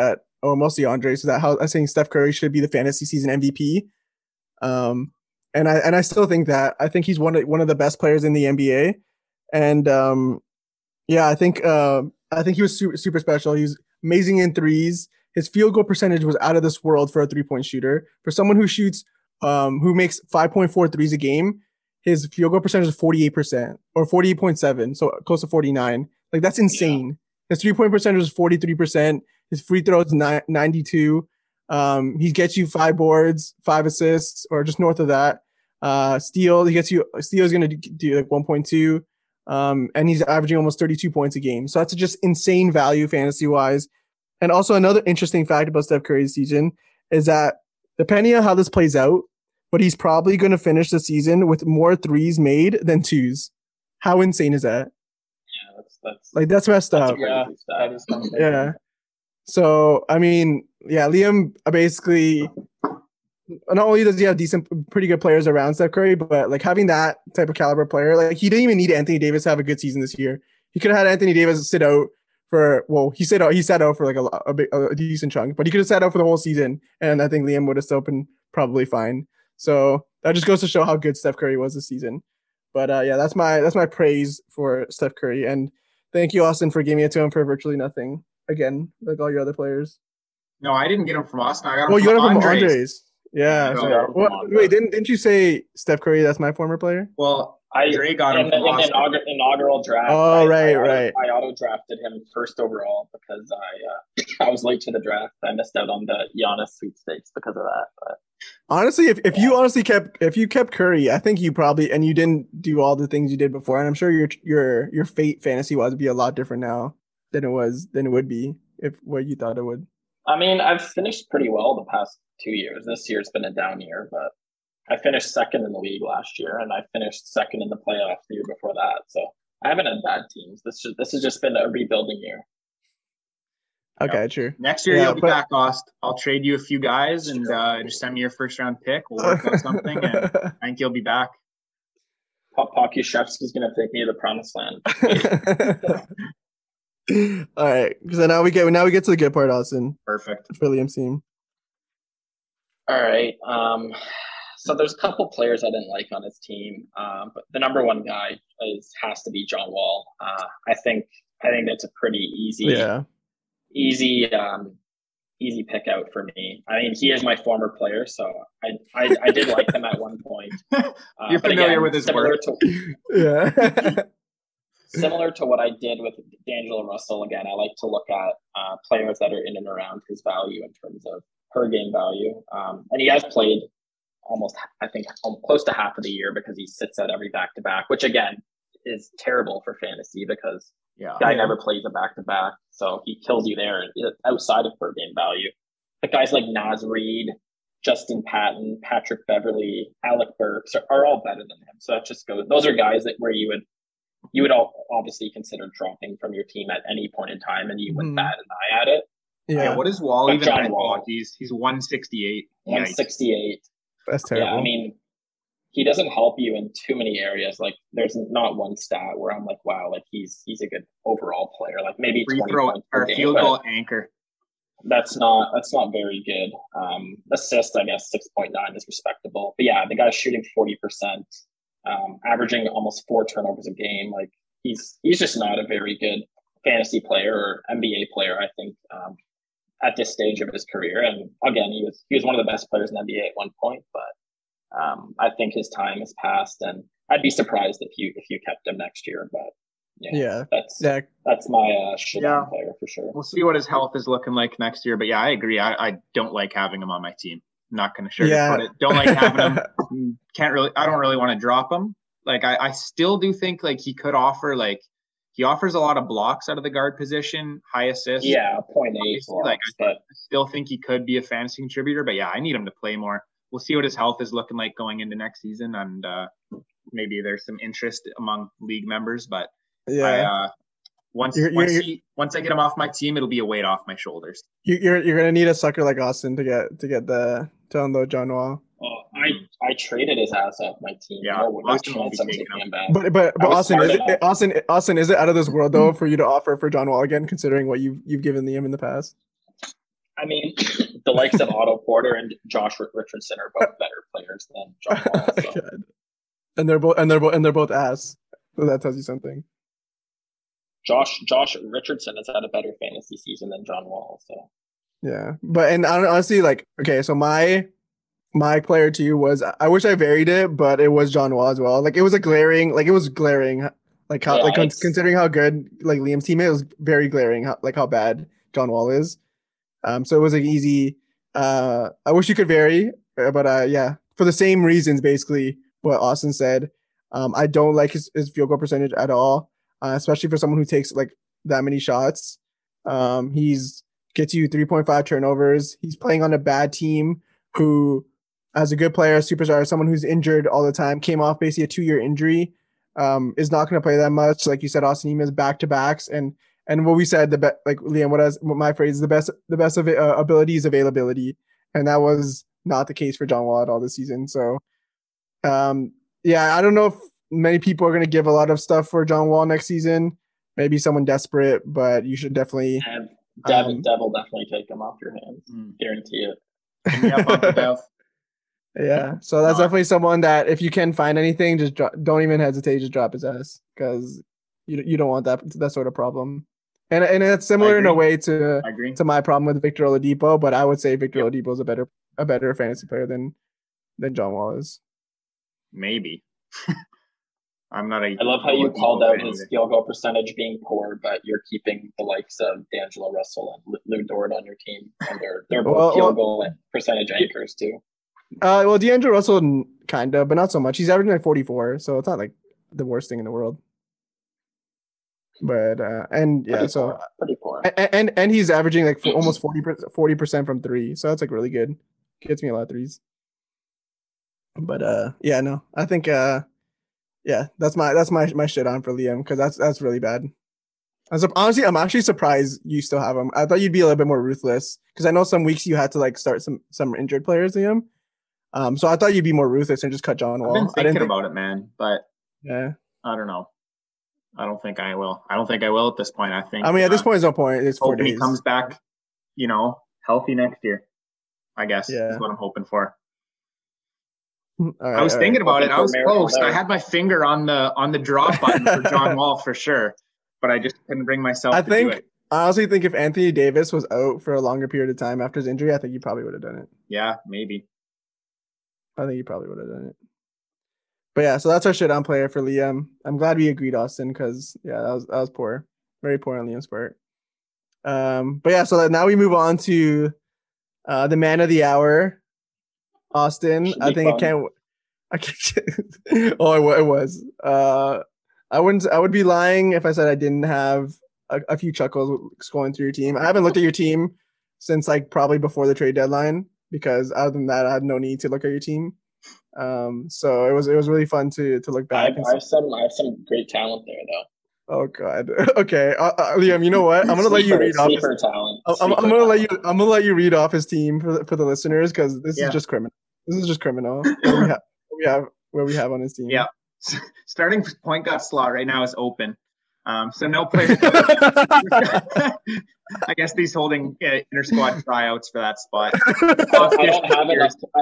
mostly Andres, that how I think Steph Curry should be the fantasy season MVP. And I still think that. I think he's one of the best players in the NBA. And I think he was super, super special. He was amazing in threes. His field goal percentage was out of this world for a 3-point shooter. For someone who shoots, who makes 5.4 threes a game, his field goal percentage is 48% or 48.7, so close to 49. Like, that's insane. Yeah. His 3-point percentage is 43%. His free throw is 92. He gets you 5 boards, 5 assists, or just north of that. Steal is going to do like 1.2. And he's averaging almost 32 points a game. So that's just insane value fantasy-wise. And also another interesting fact about Steph Curry's season is that depending on how this plays out, but he's probably going to finish the season with more threes made than twos. How insane is that? Yeah, that's messed up. Yeah, that is crazy. Yeah. So, I mean, yeah, Liam basically, not only does he have pretty good players around Steph Curry, but like having that type of caliber player, like he didn't even need Anthony Davis to have a good season this year. He could have had Anthony Davis sit out for, well, he sat out for like a decent chunk, but he could have sat out for the whole season, and I think Liam would have still been probably fine. So that just goes to show how good Steph Curry was this season. But yeah, that's my praise for Steph Curry, and thank you, Austin, for giving it to him for virtually nothing again, like all your other players. No, I didn't get him from Austin. I got him from Andres. Yeah. No, so, wait, didn't you say Steph Curry? That's my former player. Well, Dre got him from Austin. In the inaugural draft. Oh, right. I auto drafted him first overall because I was late to the draft. I missed out on the Giannis sweepstakes because of that. But honestly, if you kept Curry, I think you probably, and you didn't do all the things you did before, and I'm sure your fate fantasy wise would be a lot different now than it would be if what you thought it would. I mean, I've finished pretty well the past 2 years. This year's been a down year, but I finished second in the league last year, and I finished second in the playoffs the year before that. So I haven't had bad teams. This has just been a rebuilding year. Okay, true. Next year you'll be back, Austin. I'll trade you a few guys and just send me your first round pick. We'll work on something, and I think you'll be back. Pokuševski's going to take me to the promised land. All right, so now we get to the good part, Austin. Perfect. It's Williams' team. All right. So there's a couple players I didn't like on his team, but the number one guy has to be John Wall. I think that's a pretty easy pick out for me. I mean, he is my former player, so I did like him at one point. You're familiar with his work. Similar to what I did with D'Angelo Russell, again, I like to look at players that are in and around his value in terms of per game value. And he has played close to half of the year because he sits out every back-to-back, which again is terrible for fantasy because guy never plays a back-to-back, so he kills you there outside of per game value. But guys like Naz Reid, Justin Patton, Patrick Beverley, Alec Burks are all better than him. So that just goes. Those are guys that where you would all obviously consider dropping from your team at any point in time, and you wouldn't bat an eye at it. Yeah. What is Wall but even? John Wall. He's 168. 168. That's terrible. Yeah, I mean, he doesn't help you in too many areas. Like, there's not one stat where I'm like, wow, like he's a good overall player. Like maybe free throw or field goal anchor. That's not very good. Assist, I guess 6.9 is respectable. But yeah, the guy's shooting 40%, averaging almost 4 turnovers a game. Like he's just not a very good fantasy player or NBA player, I think, at this stage of his career. And again, he was one of the best players in the NBA at one point, but I think his time has passed, and I'd be surprised if you kept him next year, but that's my shit player for sure. We'll see what his health is looking like next year, but yeah, I agree. I don't like having him on my team. I'm not going to sugarcoat it. Don't like having him. I don't really want to drop him. Like I still do think like he could offer like, he offers a lot of blocks out of the guard position, high assists. Yeah, 0.8. Like I still think he could be a fantasy contributor, but yeah, I need him to play more. We'll see what his health is looking like going into next season, and maybe there's some interest among league members. But yeah, once I get him off my team, it'll be a weight off my shoulders. You're gonna need a sucker like Austin to unload John Wall. Oh, I traded his ass off my team. Yeah, but Austin, is it out of this world though for you to offer for John Wall again, considering what you've given him in the past? I mean, the likes of Otto Porter and Josh Richardson are both better players than John Wall. So. And they're both ass. So that tells you something. Josh Richardson has had a better fantasy season than John Wall. So yeah, but and honestly, like okay, so my player too was, I wish I varied it, but it was John Wall as well. Like it was glaring, considering how good like Liam's teammate, it was very glaring how bad John Wall is. So it was an easy. I wish you could vary, but yeah, for the same reasons basically what Austin said. I don't like his field goal percentage at all, especially for someone who takes like that many shots. He's gets you 3.5 turnovers. He's playing on a bad team who as a good player, a superstar, someone who's injured all the time, came off basically a 2-year injury, is not going to play that much. Like you said, Austin Eames back-to-backs, and what we said, like Liam, what my phrase is, the best of ability is availability, and that was not the case for John Wall at all this season. So, yeah, I don't know if many people are going to give a lot of stuff for John Wall next season. Maybe someone desperate, but you should definitely. And Devil definitely take him off your hands. Guarantee it. Yeah, so that's definitely someone that if you can find anything, just don't even hesitate. Just drop his ass, because you don't want that sort of problem. And it's similar in a way to my problem with Victor Oladipo, but I would say Victor Oladipo is a better fantasy player than John Wall is. Maybe. I'm not I love how you called out his field goal percentage being poor, but you're keeping the likes of D'Angelo Russell and Lou Dort on your team, and they're both field goal and percentage anchors too. Well, D'Angelo Russell kind of, but not so much. He's averaging like 44, so it's not like the worst thing in the world. But and yeah, so pretty poor. And he's averaging like almost 40% from three, so that's like really good. Gets me a lot of threes. But yeah, no, I think yeah, that's my shit on for Liam, because that's really bad. Honestly, I'm actually surprised you still have him. I thought you'd be a little bit more ruthless, because I know some weeks you had to like start some injured players, Liam. So I thought you'd be more ruthless and just cut John Wall. I've been thinking about it, man, but yeah, I don't know. I don't think I will. At this point. I mean, at this point, there's no point. It's 4 days. He comes back, healthy next year, I guess. Yeah. Is what I'm hoping for. Right, I was thinking about it. I was close. I had my finger on the drop button for John Wall for sure, but I just couldn't bring myself to do it. I honestly think if Anthony Davis was out for a longer period of time after his injury, I think he probably would have done it. Yeah, maybe. I think he probably would have done it. But yeah, so that's our shit on player for Liam. I'm glad we agreed, Austin, because yeah, that was poor. Very poor on Liam's part. But yeah, so now we move on to the man of the hour, Austin. I think I can't. Oh, it was. I would be lying if I said I didn't have a few chuckles scrolling through your team. I haven't looked at your team since like probably before the trade deadline, because other than that, I had no need to look at your team. So it was really fun to look back. I have some great talent there, though. Oh God. Okay, Liam. You know what? I'm gonna let you read off. I'm gonna let you read off his team for the listeners, because this is just criminal. What we have on his team. Yeah. Starting point guard slot right now is open. So no players. I guess he's holding inter-squad tryouts for that spot. I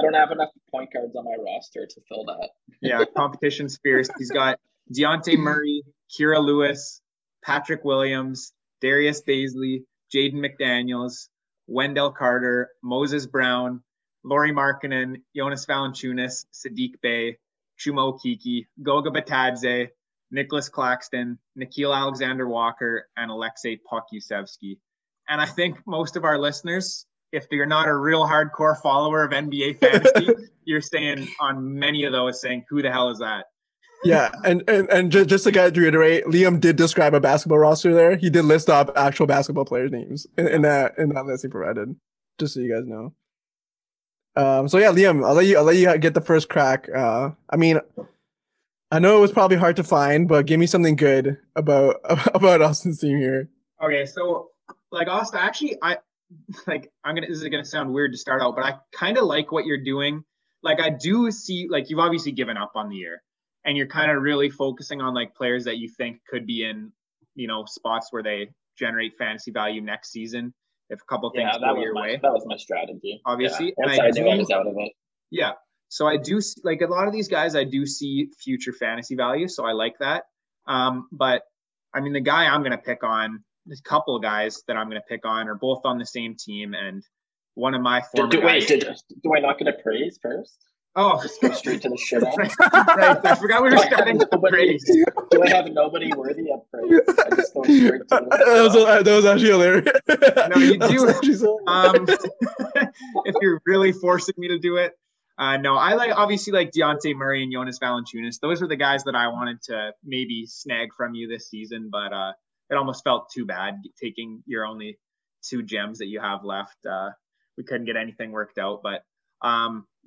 don't have enough point guards on my roster to fill that. Yeah, competition's fierce. He's got Deontay Murray, Kira Lewis, Patrick Williams, Darius Bazley, Jaden McDaniels, Wendell Carter, Moses Brown, Lauri Markkanen, Jonas Valanciunas, Sadiq Bey, Chuma Okeke, Goga Batadze, Nicholas Claxton, Nickeil Alexander-Walker, and Alexei Pokusevsky. And I think most of our listeners, if you're not a real hardcore follower of NBA fantasy, you're saying on many of those saying, who the hell is that? Yeah, and just to reiterate, Liam did describe a basketball roster there. He did list off actual basketball players' names in that list he provided, just so you guys know. So yeah, Liam, I'll let you get the first crack. I know it was probably hard to find, but give me something good about Austin's team here. Okay, so like Austin, actually, this is gonna sound weird to start out, but I kind of like what you're doing. Like I do see, like you've obviously given up on the year, and you're kind of really focusing on like players that you think could be in, spots where they generate fantasy value next season if a couple things go your way. That was my strategy. Obviously, once I knew I was out of it. Yeah. So I do see, like a lot of these guys, I do see future fantasy value. So I like that. But I mean, the guy I'm going to pick on, there's a couple of guys that I'm going to pick on are both on the same team. And one of my former guys. Wait, do I not get a praise first? Oh, just go straight to the shit on. Right. I forgot we were starting with praise. Do I have nobody worthy of praise? I just go straight to that was actually hilarious. No, you do. If you're really forcing me to do it. No, I obviously like Deontay Murray and Jonas Valanciunas. Those are the guys that I wanted to maybe snag from you this season, but it almost felt too bad taking your only two gems that you have left. We couldn't get anything worked out, but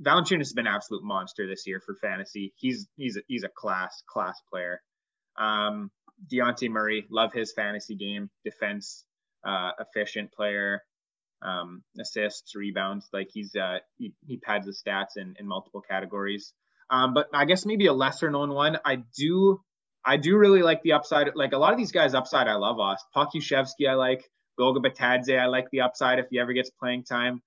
Valanciunas has been an absolute monster this year for fantasy. He's a class player. Dejounte Murray, love his fantasy game, defense, efficient player, assists, rebounds. Like he pads the stats in multiple categories. But I guess maybe a lesser known one. I do really like the upside. Like a lot of these guys upside, I love. Pokuševski, I like. Goga Bitadze, I like the upside if he ever gets playing time.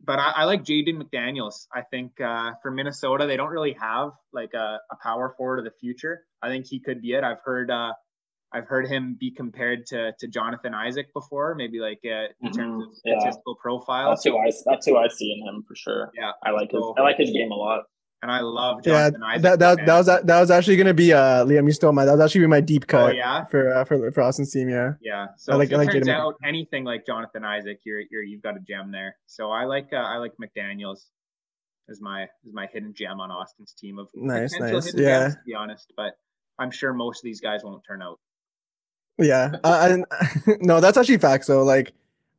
But I like Jaden McDaniels. I think for Minnesota, they don't really have like a power forward of the future. I think he could be it. I've heard him be compared to Jonathan Isaac before, maybe like in terms of statistical profile. That's who I see in him for sure. Yeah, I like his game a lot. And I love Jonathan Isaac. That was actually going to be Liam. You stole that was actually going to be my deep cut. Oh, yeah? for Austin's team. Yeah. Yeah. So if it turns out anything like Jonathan Isaac, you've got a gem there. So I like McDaniels as my hidden gem on Austin's team of nice. Yeah. Gems, to be honest, but I'm sure most of these guys won't turn out. Yeah. No, that's actually facts though. Like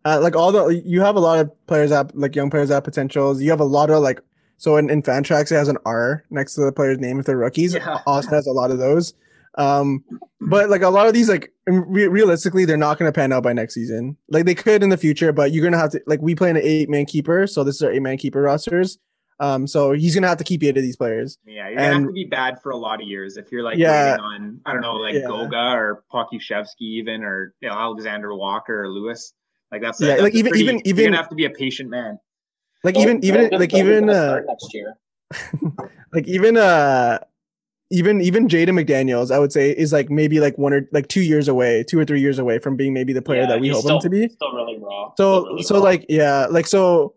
you have a lot of players that like young players that have potentials. You have a lot of like. So in Fantrax, it has an R next to the player's name if they're rookies. Yeah. Austin has a lot of those. But like a lot of these, like realistically, they're not going to pan out by next season. Like they could in the future, but you're going to have to, like we play an 8-man keeper. So this is our 8-man keeper rosters. So he's going to have to keep 8 of these players. Yeah, you're going to have to be bad for a lot of years if you're like waiting on, I don't know, like Goga or Pokuševski even, or Alexander-Walker or Lewis. Like that's you're going to have to be a patient man. Even Jaden McDaniels, I would say, is like maybe like 2 years away, 2 or 3 years away from being maybe the player that we hope him to be. Still really raw. So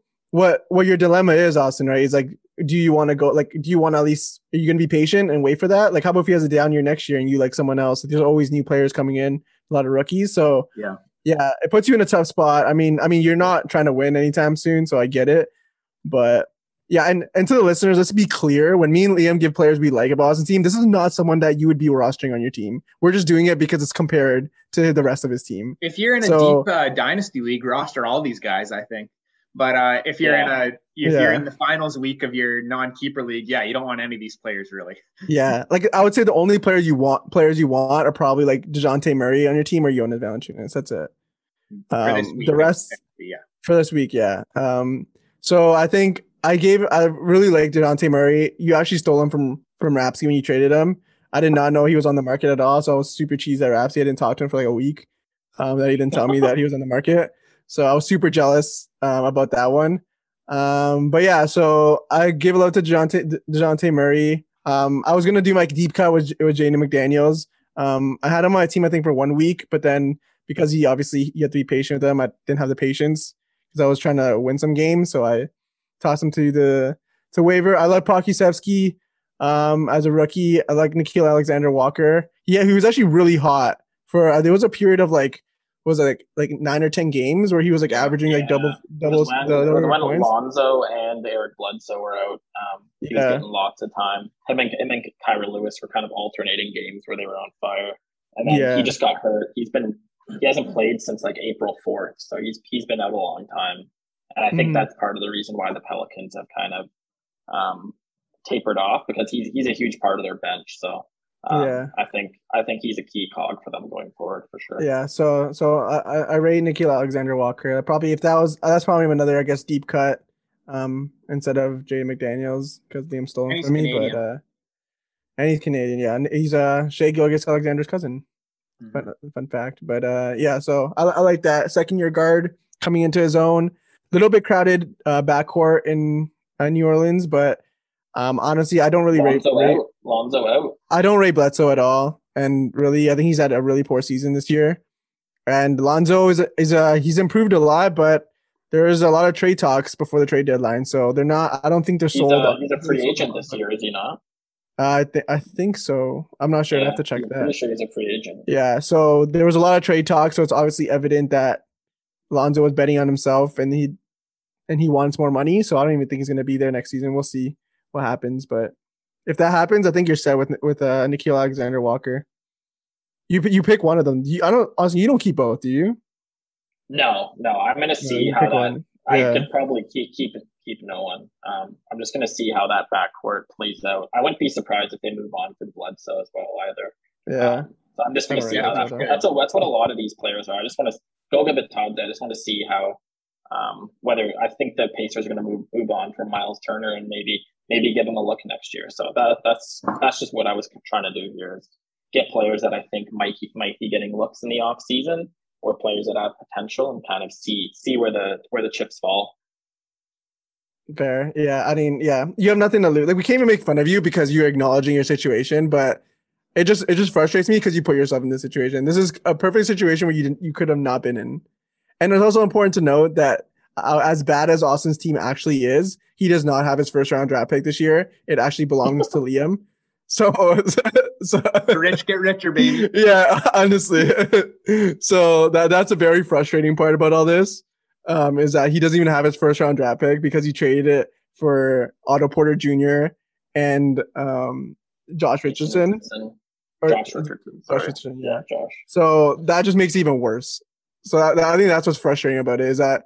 what your dilemma is, Austin, right? Is like, do you want to go? Like, do you want to at least are you going to be patient and wait for that? Like, how about if he has a down year next year and you like someone else? There's always new players coming in, a lot of rookies. So yeah. Yeah, it puts you in a tough spot. I mean, you're not trying to win anytime soon, so I get it. But yeah, and to the listeners, let's be clear. When me and Liam give players we like a Boston team, this is not someone that you would be rostering on your team. We're just doing it because it's compared to the rest of his team. If you're in a deep dynasty league, roster all these guys, I think. But if you're you're in the finals week of your non-keeper league, you don't want any of these players really. Yeah, like I would say the only players you want are probably like Dejounte Murray on your team or Jonas Valanciunas. That's it. For this week, yeah. So I think I really like Dejounte Murray. You actually stole him from Rapsy when you traded him. I did not know he was on the market at all, so I was super cheesed at Rapsy. I didn't talk to him for like a week. That he didn't tell me that he was on the market. So I was super jealous about that one. But yeah, so I give love to Dejounte Murray. I was going to do my deep cut with Jaden McDaniels. I had him on my team, I think, for 1 week. But then because you have to be patient with him, I didn't have the patience because I was trying to win some games. So I tossed him to waiver. I love Pokuševski as a rookie. I like Nickeil Alexander-Walker. Yeah, he was actually really hot. There was a period of like, was it like 9 or 10 games where he was like averaging like double when points. Lonzo and Eric Bledsoe were out. He was getting lots of time. Him and Kira Lewis were kind of alternating games where they were on fire. And then he just got hurt. He hasn't played since like April 4th, so he's been out a long time. And I think that's part of the reason why the Pelicans have kind of tapered off because he's a huge part of their bench. So. I think he's a key cog for them going forward for sure. Yeah, so I rate Nickeil Alexander-Walker. Probably that's probably another, I guess, deep cut instead of Jaden McDaniels because Liam stole him from me. Canadian. And he's Canadian, yeah. And he's Shea Gilgeous-Alexander's cousin. Fun fact. But so I like that. Second-year guard coming into his own. A little bit crowded backcourt in New Orleans, but honestly, I don't really rate Lonzo out. I don't rate Bledsoe at all, and really, I think he's had a really poor season this year. And Lonzo is he's improved a lot, but there is a lot of trade talks before the trade deadline, so they're not. I don't think they're sold. He's a free agent this year, is he not? I think so. I'm not sure. I have to check that. I'm pretty sure he's a free agent. Yeah. So there was a lot of trade talks, so it's obviously evident that Lonzo was betting on himself, and he wants more money. So I don't even think he's going to be there next season. We'll see what happens, but if that happens, I think you're set with Nickeil Alexander-Walker. You pick one of them. You don't keep both, do you? No. I'm gonna see how that I could probably keep no one. I'm just going to see how that backcourt plays out. I wouldn't be surprised if they move on from Bledsoe as well either. Yeah. So I'm just going to see how that's what a lot of these players are. I just want to go to the top. I just want to see how whether I think the Pacers are going to move on from Miles Turner and maybe give him a look next year. So that's just what I was trying to do here is get players that I think might be getting looks in the off season or players that have potential and kind of see where the chips fall. Fair. Yeah. I mean, yeah, you have nothing to lose. Like, we can't even make fun of you because you're acknowledging your situation, but it just frustrates me because you put yourself in this situation. This is a perfect situation where you could have not been in. And it's also important to note that as bad as Austin's team actually is, he does not have his first round draft pick this year. It actually belongs to Liam. So rich get richer, baby. Yeah, honestly. So that's a very frustrating part about all this, is that he doesn't even have his first round draft pick because he traded it for Otto Porter Jr. and Josh Richardson. Josh Richardson. Yeah, Josh. So that just makes it even worse. So I think that's what's frustrating about it, is that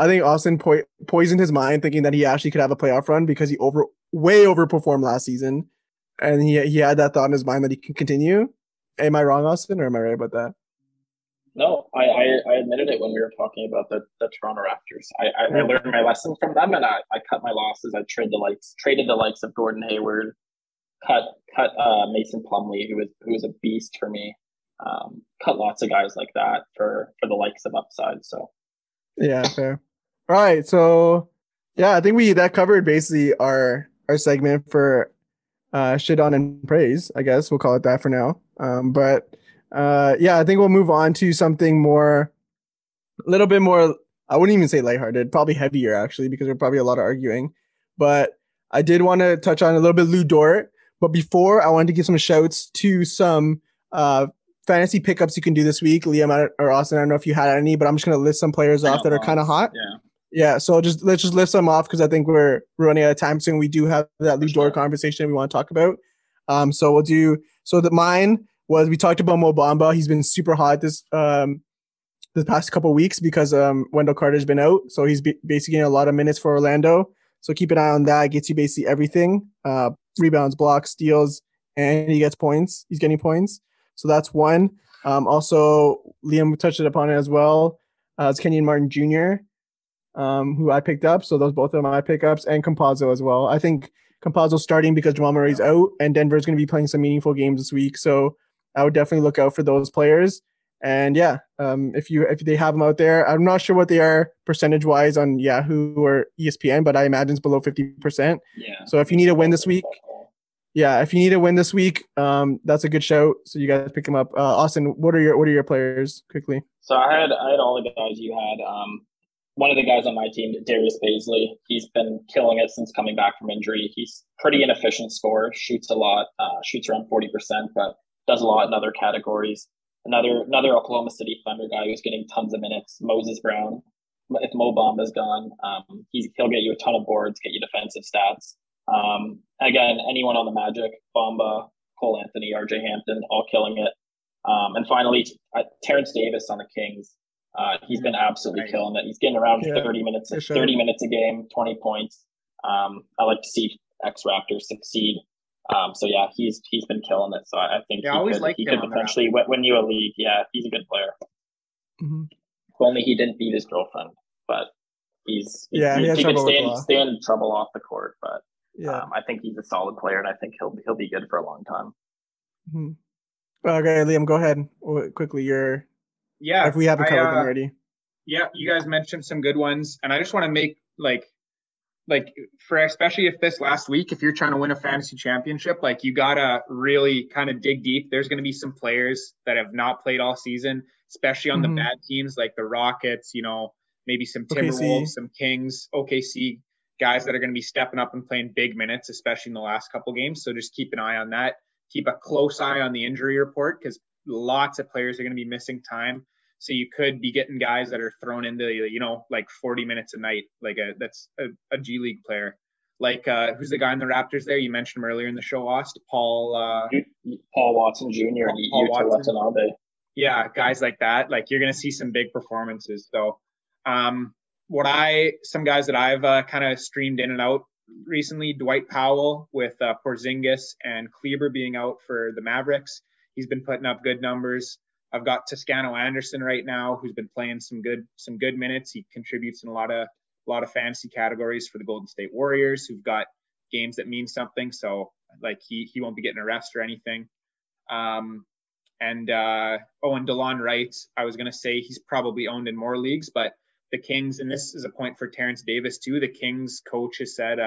I think Austin poisoned his mind thinking that he actually could have a playoff run because he way overperformed last season, and he had that thought in his mind that he can continue. Am I wrong, Austin, or am I right about that? No, I admitted it when we were talking about the Toronto Raptors. I learned my lesson from them, and I cut my losses. I traded the likes of Gordon Hayward, cut Mason Plumlee, who was a beast for me. Cut lots of guys like that for the likes of upside. So yeah, fair. All right, so yeah, I think that covered basically our segment for shit on and praise. I guess we'll call it that for now. But yeah, I think we'll move on to something more, a little bit more. I wouldn't even say lighthearted, probably heavier actually, because there's probably a lot of arguing. But I did want to touch on a little bit Lou Dort. But before, I wanted to give some shouts to some fantasy pickups you can do this week. Liam or Austin, I don't know if you had any, but I'm just going to list some players off that are kind of hot. Yeah. So let's list them off because I think we're running out of time soon. We do have that Lou Dort conversation we want to talk about. So we'll do. So that mine was, we talked about Mo Bamba. He's been super hot this past couple of weeks because Wendell Carter's been out, so he's basically getting a lot of minutes for Orlando. So keep an eye on that. It gets you basically everything: rebounds, blocks, steals, and he gets points. He's getting points. So that's one. Also, Liam touched upon it as well. It's Kenyon Martin Jr., who I picked up. So those both are my pickups, and Campazzo as well. I think Campazzo's starting because Jamal Murray's out, and Denver's going to be playing some meaningful games this week. So I would definitely look out for those players. And yeah, if they have them out there, I'm not sure what they are percentage-wise on Yahoo or ESPN, but I imagine it's below 50%. Yeah. So if you need a win this week, that's a good shout. So you guys pick them up. Austin, what are your players quickly? So I had all the guys you had. One of the guys on my team, Darius Bazley, he's been killing it since coming back from injury. He's pretty inefficient scorer, shoots a lot, shoots around 40%, but does a lot in other categories. Another Oklahoma City Thunder guy who's getting tons of minutes, Moses Brown. If Mo Bamba's gone, he'll get you a ton of boards, get you defensive stats. Again, anyone on the Magic, Bamba, Cole Anthony, RJ Hampton, all killing it. And finally, Terrence Davis on the Kings. He's been absolutely killing it. He's getting around 30 minutes a game, 20 points. I like to see ex-Raptors succeed. So yeah, he's been killing it. So I think he could potentially win you a league. Yeah, he's a good player. Mm-hmm. If only he didn't beat his girlfriend, but he could stay in trouble off the court, but. Yeah, I think he's a solid player, and I think he'll be good for a long time. Mm-hmm. Okay, Liam, go ahead quickly. If we haven't covered them already. Yeah, you guys mentioned some good ones, and I just want to make like for, especially if this last week, if you're trying to win a fantasy championship, like you gotta really kind of dig deep. There's gonna be some players that have not played all season, especially on the bad teams like the Rockets. You know, maybe some Timberwolves, some Kings, OKC. Guys that are going to be stepping up and playing big minutes, especially in the last couple games. So just keep an eye on that. Keep a close eye on the injury report because lots of players are going to be missing time. So you could be getting guys that are thrown into, you know, like 40 minutes a night. Like that's a G League player. Like who's the guy in the Raptors there? You mentioned him earlier in the show, Austin. Paul Watson Jr. Yeah, guys like that. Like you're going to see some big performances. So some guys that I've kind of streamed in and out recently, Dwight Powell with Porzingis and Kleber being out for the Mavericks. He's been putting up good numbers. I've got Toscano Anderson right now, who's been playing some good minutes. He contributes in a lot of fantasy categories for the Golden State Warriors, who've got games that mean something. So like he won't be getting a rest or anything. And DeLon Wright, I was going to say he's probably owned in more leagues, but the Kings, and this is a point for Terrence Davis too, the Kings coach has said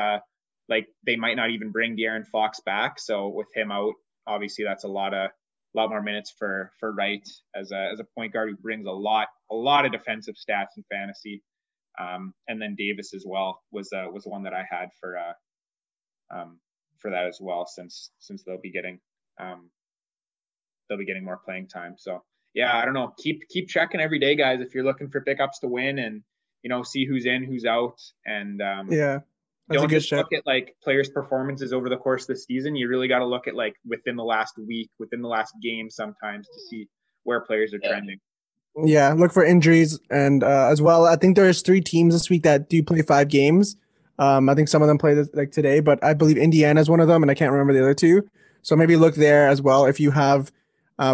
like they might not even bring De'Aaron Fox back. So with him out, obviously that's a lot more minutes for Wright as a point guard who brings a lot of defensive stats in fantasy. And then Davis as well was one that I had for that as well, since they'll be getting more playing time. So yeah, I don't know. Keep checking every day, guys, if you're looking for pickups to win, and see who's in, who's out, and yeah. Don't just look at like players' performances over the course of the season. You really got to look at like within the last week, within the last game, sometimes to see where players are trending. Yeah, look for injuries, and as well, I think there's 3 teams this week that do play 5 games. I think some of them play like today, but I believe Indiana is one of them, and I can't remember the other 2. So maybe look there as well if you have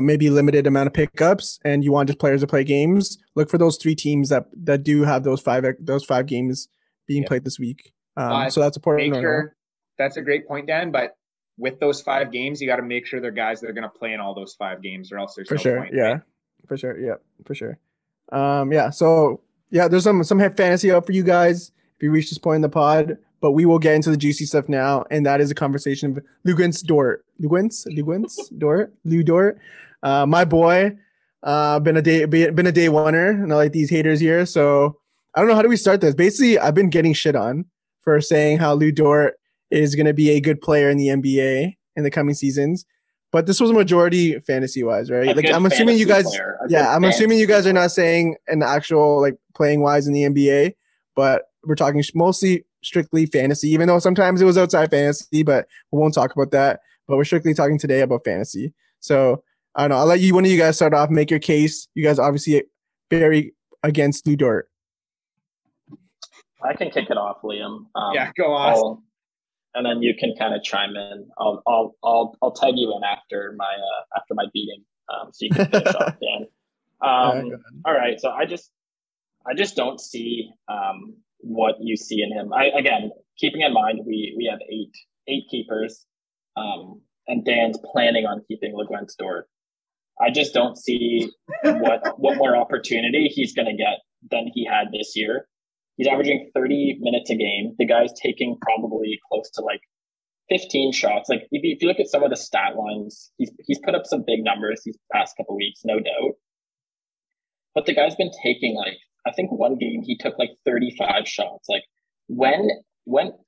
maybe limited amount of pickups and you want just players to play games. Look for those 3 teams that do have those five games being played this week. So that's important. That's a great point, Dan. But with those 5 games, you got to make sure they're guys that are going to play in all those 5 games, or else there's no point. Yeah, right? For sure. Yeah, for sure. Yeah. So yeah, there's some fantasy out for you guys if you reach this point in the pod. But we will get into the juicy stuff now, and that is a conversation of Ludort, my boy. Been a day oneer, and I like these haters here. So I don't know, how do we start this? Basically, I've been getting shit on for saying how Lou Dort is going to be a good player in the NBA in the coming seasons, but this was a majority fantasy-wise, right? Like, I'm assuming you guys, are not saying an actual like playing-wise in the NBA, but we're talking mostly strictly fantasy, even though sometimes it was outside fantasy, but we won't talk about that. But we're strictly talking today about fantasy. So I don't know. I'll let you, one of you guys, start off, make your case. You guys obviously very against Lou Dort. I can kick it off, Liam. Yeah, go on, and then you can kind of chime in. I'll tag you in after my beating, so you can finish off, Dan. All right. So I just don't see what you see in him. Again, keeping in mind we have eight keepers, and Dan's planning on keeping LeGuent's Dort. I just don't see what more opportunity he's going to get than he had this year. He's averaging 30 minutes a game. The guy's taking probably close to like 15 shots. Like if you look at some of the stat lines, he's put up some big numbers these past couple of weeks, no doubt. But the guy's been taking like, I think one game he took like 35 shots. Like when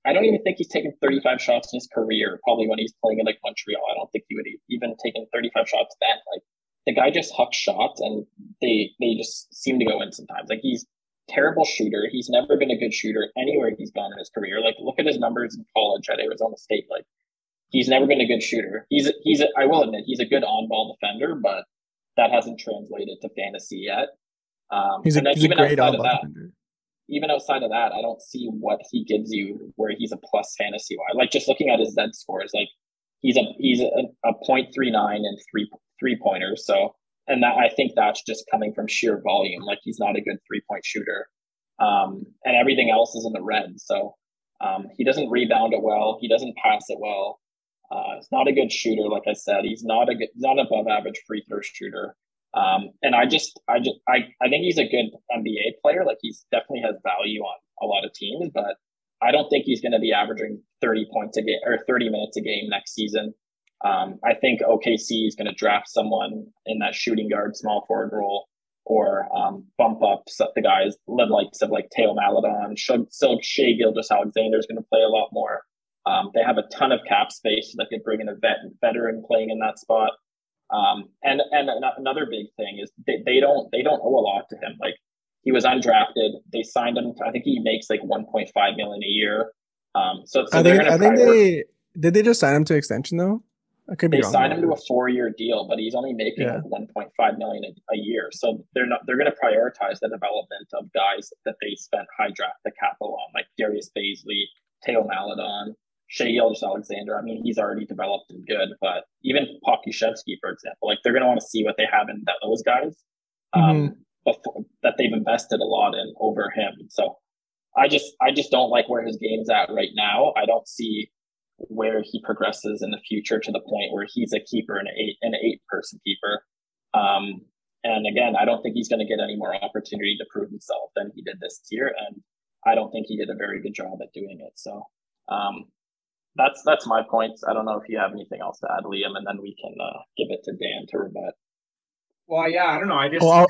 I don't even think he's taken 35 shots in his career. Probably when he's playing in like Montreal, I don't think he would even taken 35 shots then. Like the guy just hucks shots and they just seem to go in sometimes. Like he's terrible shooter. He's never been a good shooter anywhere he's gone in his career. Like look at his numbers in college at Arizona State. Like he's never been a good shooter. I will admit he's a good on-ball defender, but that hasn't translated to fantasy yet. Even outside of that, I don't see what he gives you where he's a plus fantasy-wise. Like just looking at his Z scores, like he's a .39 and three-pointers. So. And that, I think that's just coming from sheer volume. Like he's not a good three-point shooter, and everything else is in the red. So he doesn't rebound it well. He doesn't pass it well. He's not a good shooter. Like I said, he's not above average free throw shooter. And I think he's a good NBA player. Like he's definitely has value on a lot of teams, but I don't think he's going to be averaging 30 points a game or 30 minutes a game next season. I think OKC is going to draft someone in that shooting guard, small forward role, or bump up the guys, likes of like Teo Maladon. Shai Gilgeous-Alexander is going to play a lot more. They have a ton of cap space, so they could bring in a veteran playing in that spot. And another big thing is they don't owe a lot to him. Like he was undrafted, they signed him. I think he makes like $1.5 million a year. So I think they just sign him to extension though. I could be wrong. They signed him to a 4-year deal, but he's only making $1.5 million a year. So they're going to prioritize the development of guys that they spent high draft the capital on, like Darius Bazley, Teo Maladon, Shai Gilgeous-Alexander. I mean, he's already developed and good, but even Pokuševski, for example, like they're going to want to see what they have in those guys before, that they've invested a lot in over him. So I just don't like where his game's at right now. I don't see where he progresses in the future to the point where he's a keeper and an eight person keeper. And again, I don't think he's going to get any more opportunity to prove himself than he did this year. And I don't think he did a very good job at doing it. So, that's my points. I don't know if you have anything else to add, Liam, and then we can give it to Dan to rebut. Well, yeah, I don't know.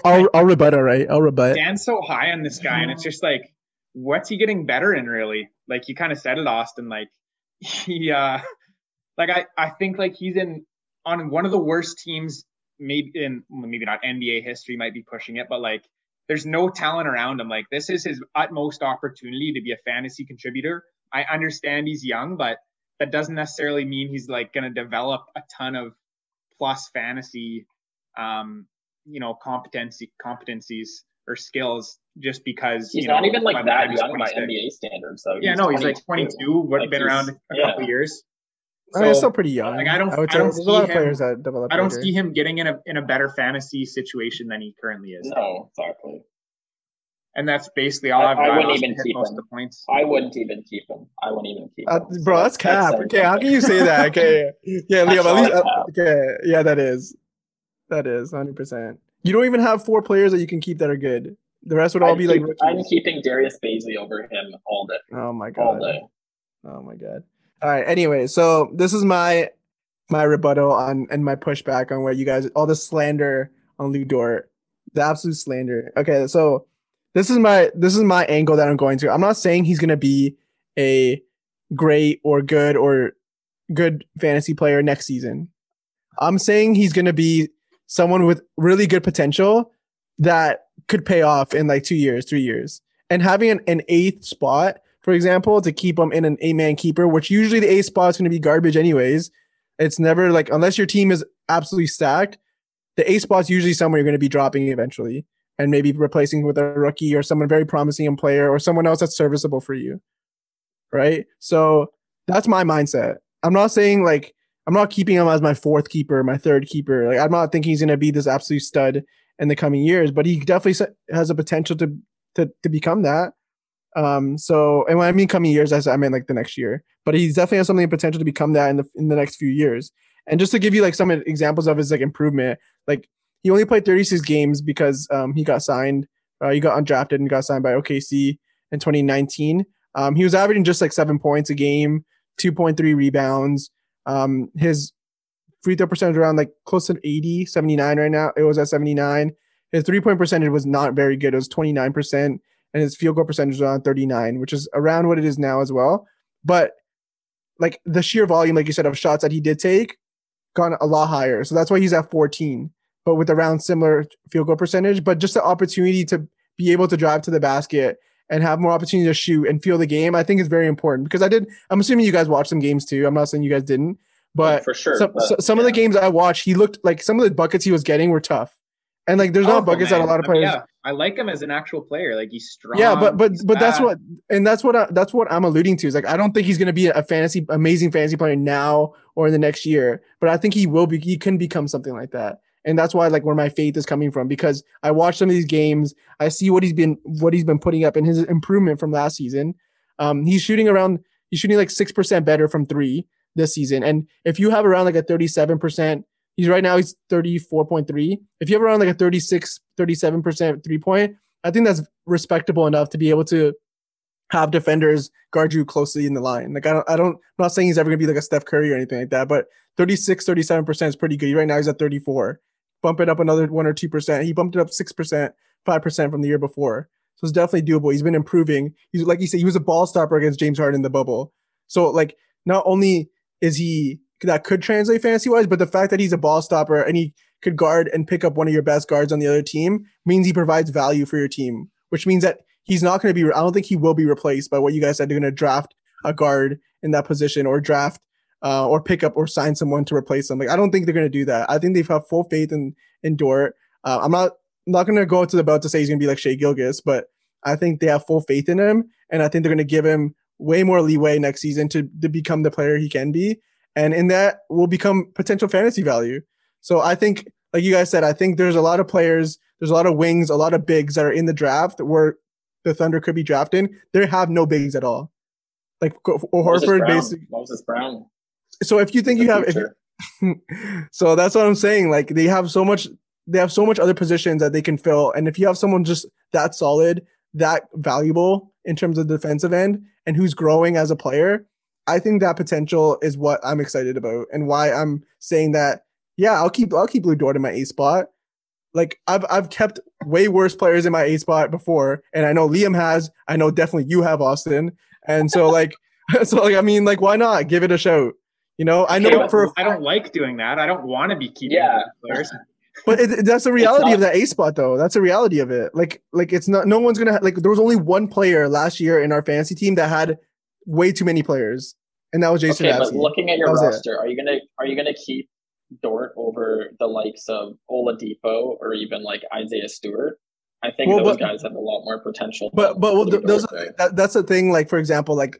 I'll rebut. All right. I'll rebut. Dan's so high on this guy, and it's just like, what's he getting better in really? Like you kind of said it, Austin, like he, like I think like he's on one of the worst teams maybe not NBA history might be pushing it, but like there's no talent around him. Like this is his utmost opportunity to be a fantasy contributor. I understand he's young, but that doesn't necessarily mean he's like going to develop a ton of plus fantasy, competencies or skills just because he's not even like that young by NBA standards. So yeah, no, he's like 22. Would have been around a couple years. So, he's still pretty young. Like I don't see a lot of players that develop. I don't see him getting in a better fantasy situation than he currently is. No, exactly. And that's basically all I've got. I wouldn't even keep him. I wouldn't even keep him. Bro, that's cap. Okay, how can you say that? Okay, yeah, Liam. At least, okay, yeah, that is 100%. You don't even have 4 players that you can keep that are good. The rest would all be like rookies. I'm keeping Darius Bazley over him all day. Oh my god. All day. Oh my god. All right. Anyway, so this is my rebuttal on and my pushback on where you guys all the slander on Lou Dort, the absolute slander. Okay, so this is my angle that I'm going to. I'm not saying he's gonna be a great or good fantasy player next season. I'm saying he's gonna be someone with really good potential that could pay off in like 2 years, 3 years. And having an eighth spot, for example, to keep them in an 8-man keeper, which usually the eighth spot is going to be garbage anyways. It's never like, unless your team is absolutely stacked, the eighth spot's usually somewhere you're going to be dropping eventually and maybe replacing with a rookie or someone very promising player or someone else that's serviceable for you. Right? So that's my mindset. I'm not saying like, I'm not keeping him as my 4th keeper, my 3rd keeper. Like I'm not thinking he's going to be this absolute stud in the coming years, but he definitely has a potential to become that. So, and when I mean coming years, I mean like the next year. But he definitely has something potential to become that in the next few years. And just to give you like some examples of his like improvement, like he only played 36 games because he got signed. He got undrafted and got signed by OKC in 2019. He was averaging just like 7 points a game, 2.3 rebounds. His free throw percentage around like close to 80, 79 right now. It was at 79. His 3-point percentage was not very good. It was 29%, and his field goal percentage was around 39, which is around what it is now as well. But like the sheer volume, like you said, of shots that he did take gone a lot higher. So that's why he's at 14, but with around similar field goal percentage, but just the opportunity to be able to drive to the basket and have more opportunity to shoot and feel the game, I think is very important because I'm assuming you guys watched some games too. I'm not saying you guys didn't, but for sure, some of the games I watched, he looked like some of the buckets he was getting were tough. And like, there's not buckets that a lot of players. Yeah, I like him as an actual player. Like he's strong. Yeah, but that's what I'm alluding to. Is like I don't think he's going to be a amazing fantasy player now or in the next year, but I think he will be. He can become something like that. And that's why, like, where my faith is coming from, because I watch some of these games. I see what he's been putting up in his improvement from last season. He's shooting like 6% better from 3 this season. And if you have around like a 37%, he's 34.3. If you have around like a 36, 37% 3-point, I think that's respectable enough to be able to have defenders guard you closely in the line. Like I'm not saying he's ever gonna be like a Steph Curry or anything like that, but 36, 37% is pretty good. Right now he's at 34. Bump it up another 1 or 2%. He bumped it up 6%, 5% from the year before. So it's definitely doable. He's been improving. He's like you said, he was a ball stopper against James Harden in the bubble. So like not only is he that could translate fantasy wise, but the fact that he's a ball stopper and he could guard and pick up one of your best guards on the other team means he provides value for your team, which means that he's not going to be, I don't think he will be replaced by what you guys said. They're going to draft a guard in that position or draft or pick up or sign someone to replace them. Like, I don't think they're going to do that. I think they've had full faith in Dort. I'm not going to go to the belt to say he's going to be like Shai Gilgeous, but I think they have full faith in him, and I think they're going to give him way more leeway next season to become the player he can be. And in that will become potential fantasy value. So I think, like you guys said, I think there's a lot of players, there's a lot of wings, a lot of bigs that are in the draft where the Thunder could be drafting. They have no bigs at all. Like Horford, basically. Moses Brown. So if you think you have, so that's what I'm saying. Like they have so much other positions that they can fill. And if you have someone just that solid, that valuable in terms of defensive end and who's growing as a player, I think that potential is what I'm excited about and why I'm saying that. Yeah, I'll keep Lou Dort in my A spot. Like I've kept way worse players in my A spot before, and I know Liam has. I know definitely you have, Austin. And so like, I mean, like, why not give it a shout? You know, I know I don't like doing that. I don't want to be keeping players. But that's the reality of that A spot, though. That's the reality of it. Like it's not. No one's gonna like. There was only one player last year in our fantasy team that had way too many players, and that was Jason Absey. But looking at your roster, are you gonna keep Dort over the likes of Oladipo or even like Isaiah Stewart? I think guys have a lot more potential. That's the thing. Like for example, like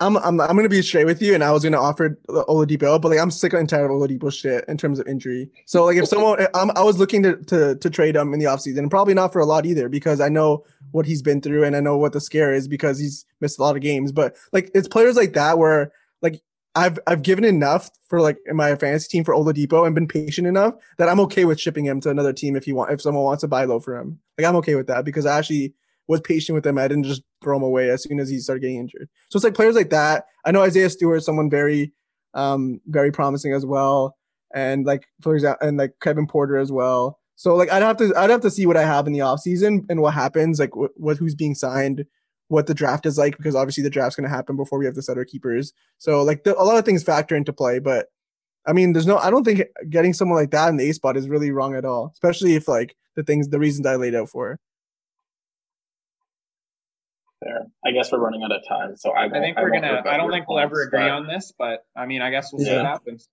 I'm gonna be straight with you, and I was gonna offer Oladipo, but like I'm sick and tired of Oladipo shit in terms of injury. So like if someone, I was looking to trade him in the offseason, and probably not for a lot either because I know what he's been through and I know what the scare is because he's missed a lot of games. But like it's players like that where like I've given enough for like in my fantasy team for Oladipo and been patient enough that I'm okay with shipping him to another team if someone wants to buy low for him. Like I'm okay with that because I actually was patient with him. I didn't just throw him away as soon as he started getting injured. So it's like players like that. I know Isaiah Stewart is someone very, very promising as well, and like for example, and like Kevin Porter as well. So like I'd have to see what I have in the offseason and what happens, like what who's being signed, what the draft is like, because obviously the draft's going to happen before we have to set our keepers. So like a lot of things factor into play, but I mean, I don't think getting someone like that in the A spot is really wrong at all, especially if like the reasons I laid out for. Fair. I guess we're running out of time. So I don't think we'll ever agree on this, but I mean, I guess we'll see what happens.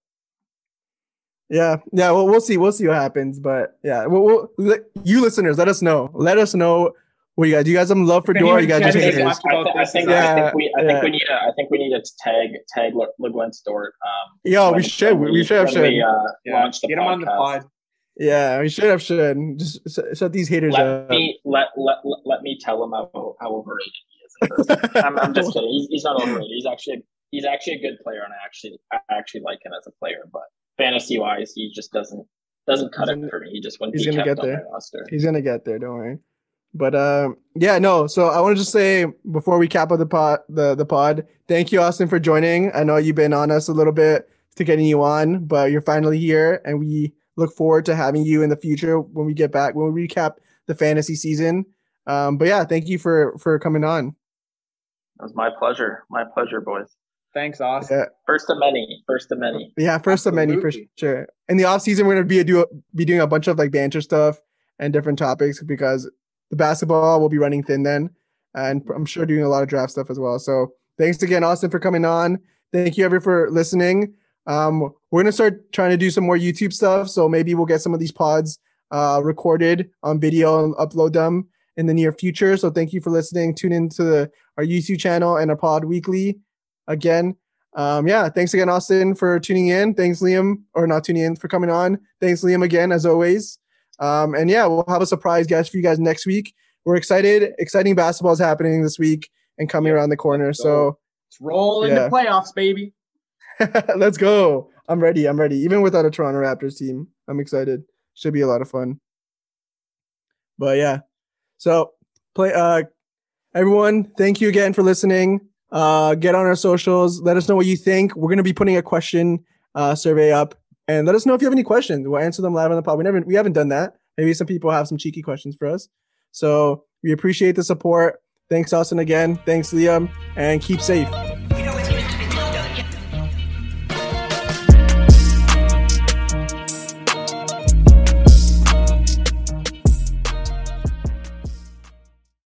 Yeah. Yeah. Well, we'll see. We'll see what happens, but yeah, you listeners, let us know. What you guys have love for Dora? You guys just hate it. I think we need to tag LeGuent's Dort. Yo, we should have. Launch the podcast. Get him on the pod. Yeah, we should have should. Just shut these haters up. Let me tell him how overrated he is. I'm just kidding. He's not overrated. He's actually a good player, and I actually like him as a player. But fantasy wise, he just doesn't cut it for me. He just wouldn't be kept on my roster. He's gonna get there. Don't worry. But so I want to just say before we cap up the pod, thank you, Austin, for joining. I know you've been on us a little bit to getting you on, but you're finally here, and we look forward to having you in the future when we get back, when we recap the fantasy season. But yeah, thank you for coming on. It was my pleasure. My pleasure, boys. Thanks, Austin. Yeah. First of many. Yeah, first Absolutely. Of many for sure. In the off season, we're gonna be doing a bunch of like banter stuff and different topics because the basketball will be running thin then, and I'm sure doing a lot of draft stuff as well. So thanks again, Austin, for coming on. Thank you, everyone, for listening. We're going to start trying to do some more YouTube stuff, so maybe we'll get some of these pods recorded on video and upload them in the near future. So thank you for listening. Tune in to our YouTube channel and our pod weekly again. Thanks again, Austin, for tuning in. Thanks, Liam, or not tuning in, for coming on. Thanks, Liam, again, as always. We'll have a surprise guest for you guys next week. We're excited. Exciting basketball is happening this week and coming around the corner. So let's roll in the playoffs, baby. Let's go. I'm ready. Even without a Toronto Raptors team, I'm excited. Should be a lot of fun. But yeah, so play. Everyone, thank you again for listening. Get on our socials. Let us know what you think. We're going to be putting a question survey up. And let us know if you have any questions. We'll answer them live on the pod. We haven't done that. Maybe some people have some cheeky questions for us. So we appreciate the support. Thanks, Austin, again. Thanks, Liam. And keep safe.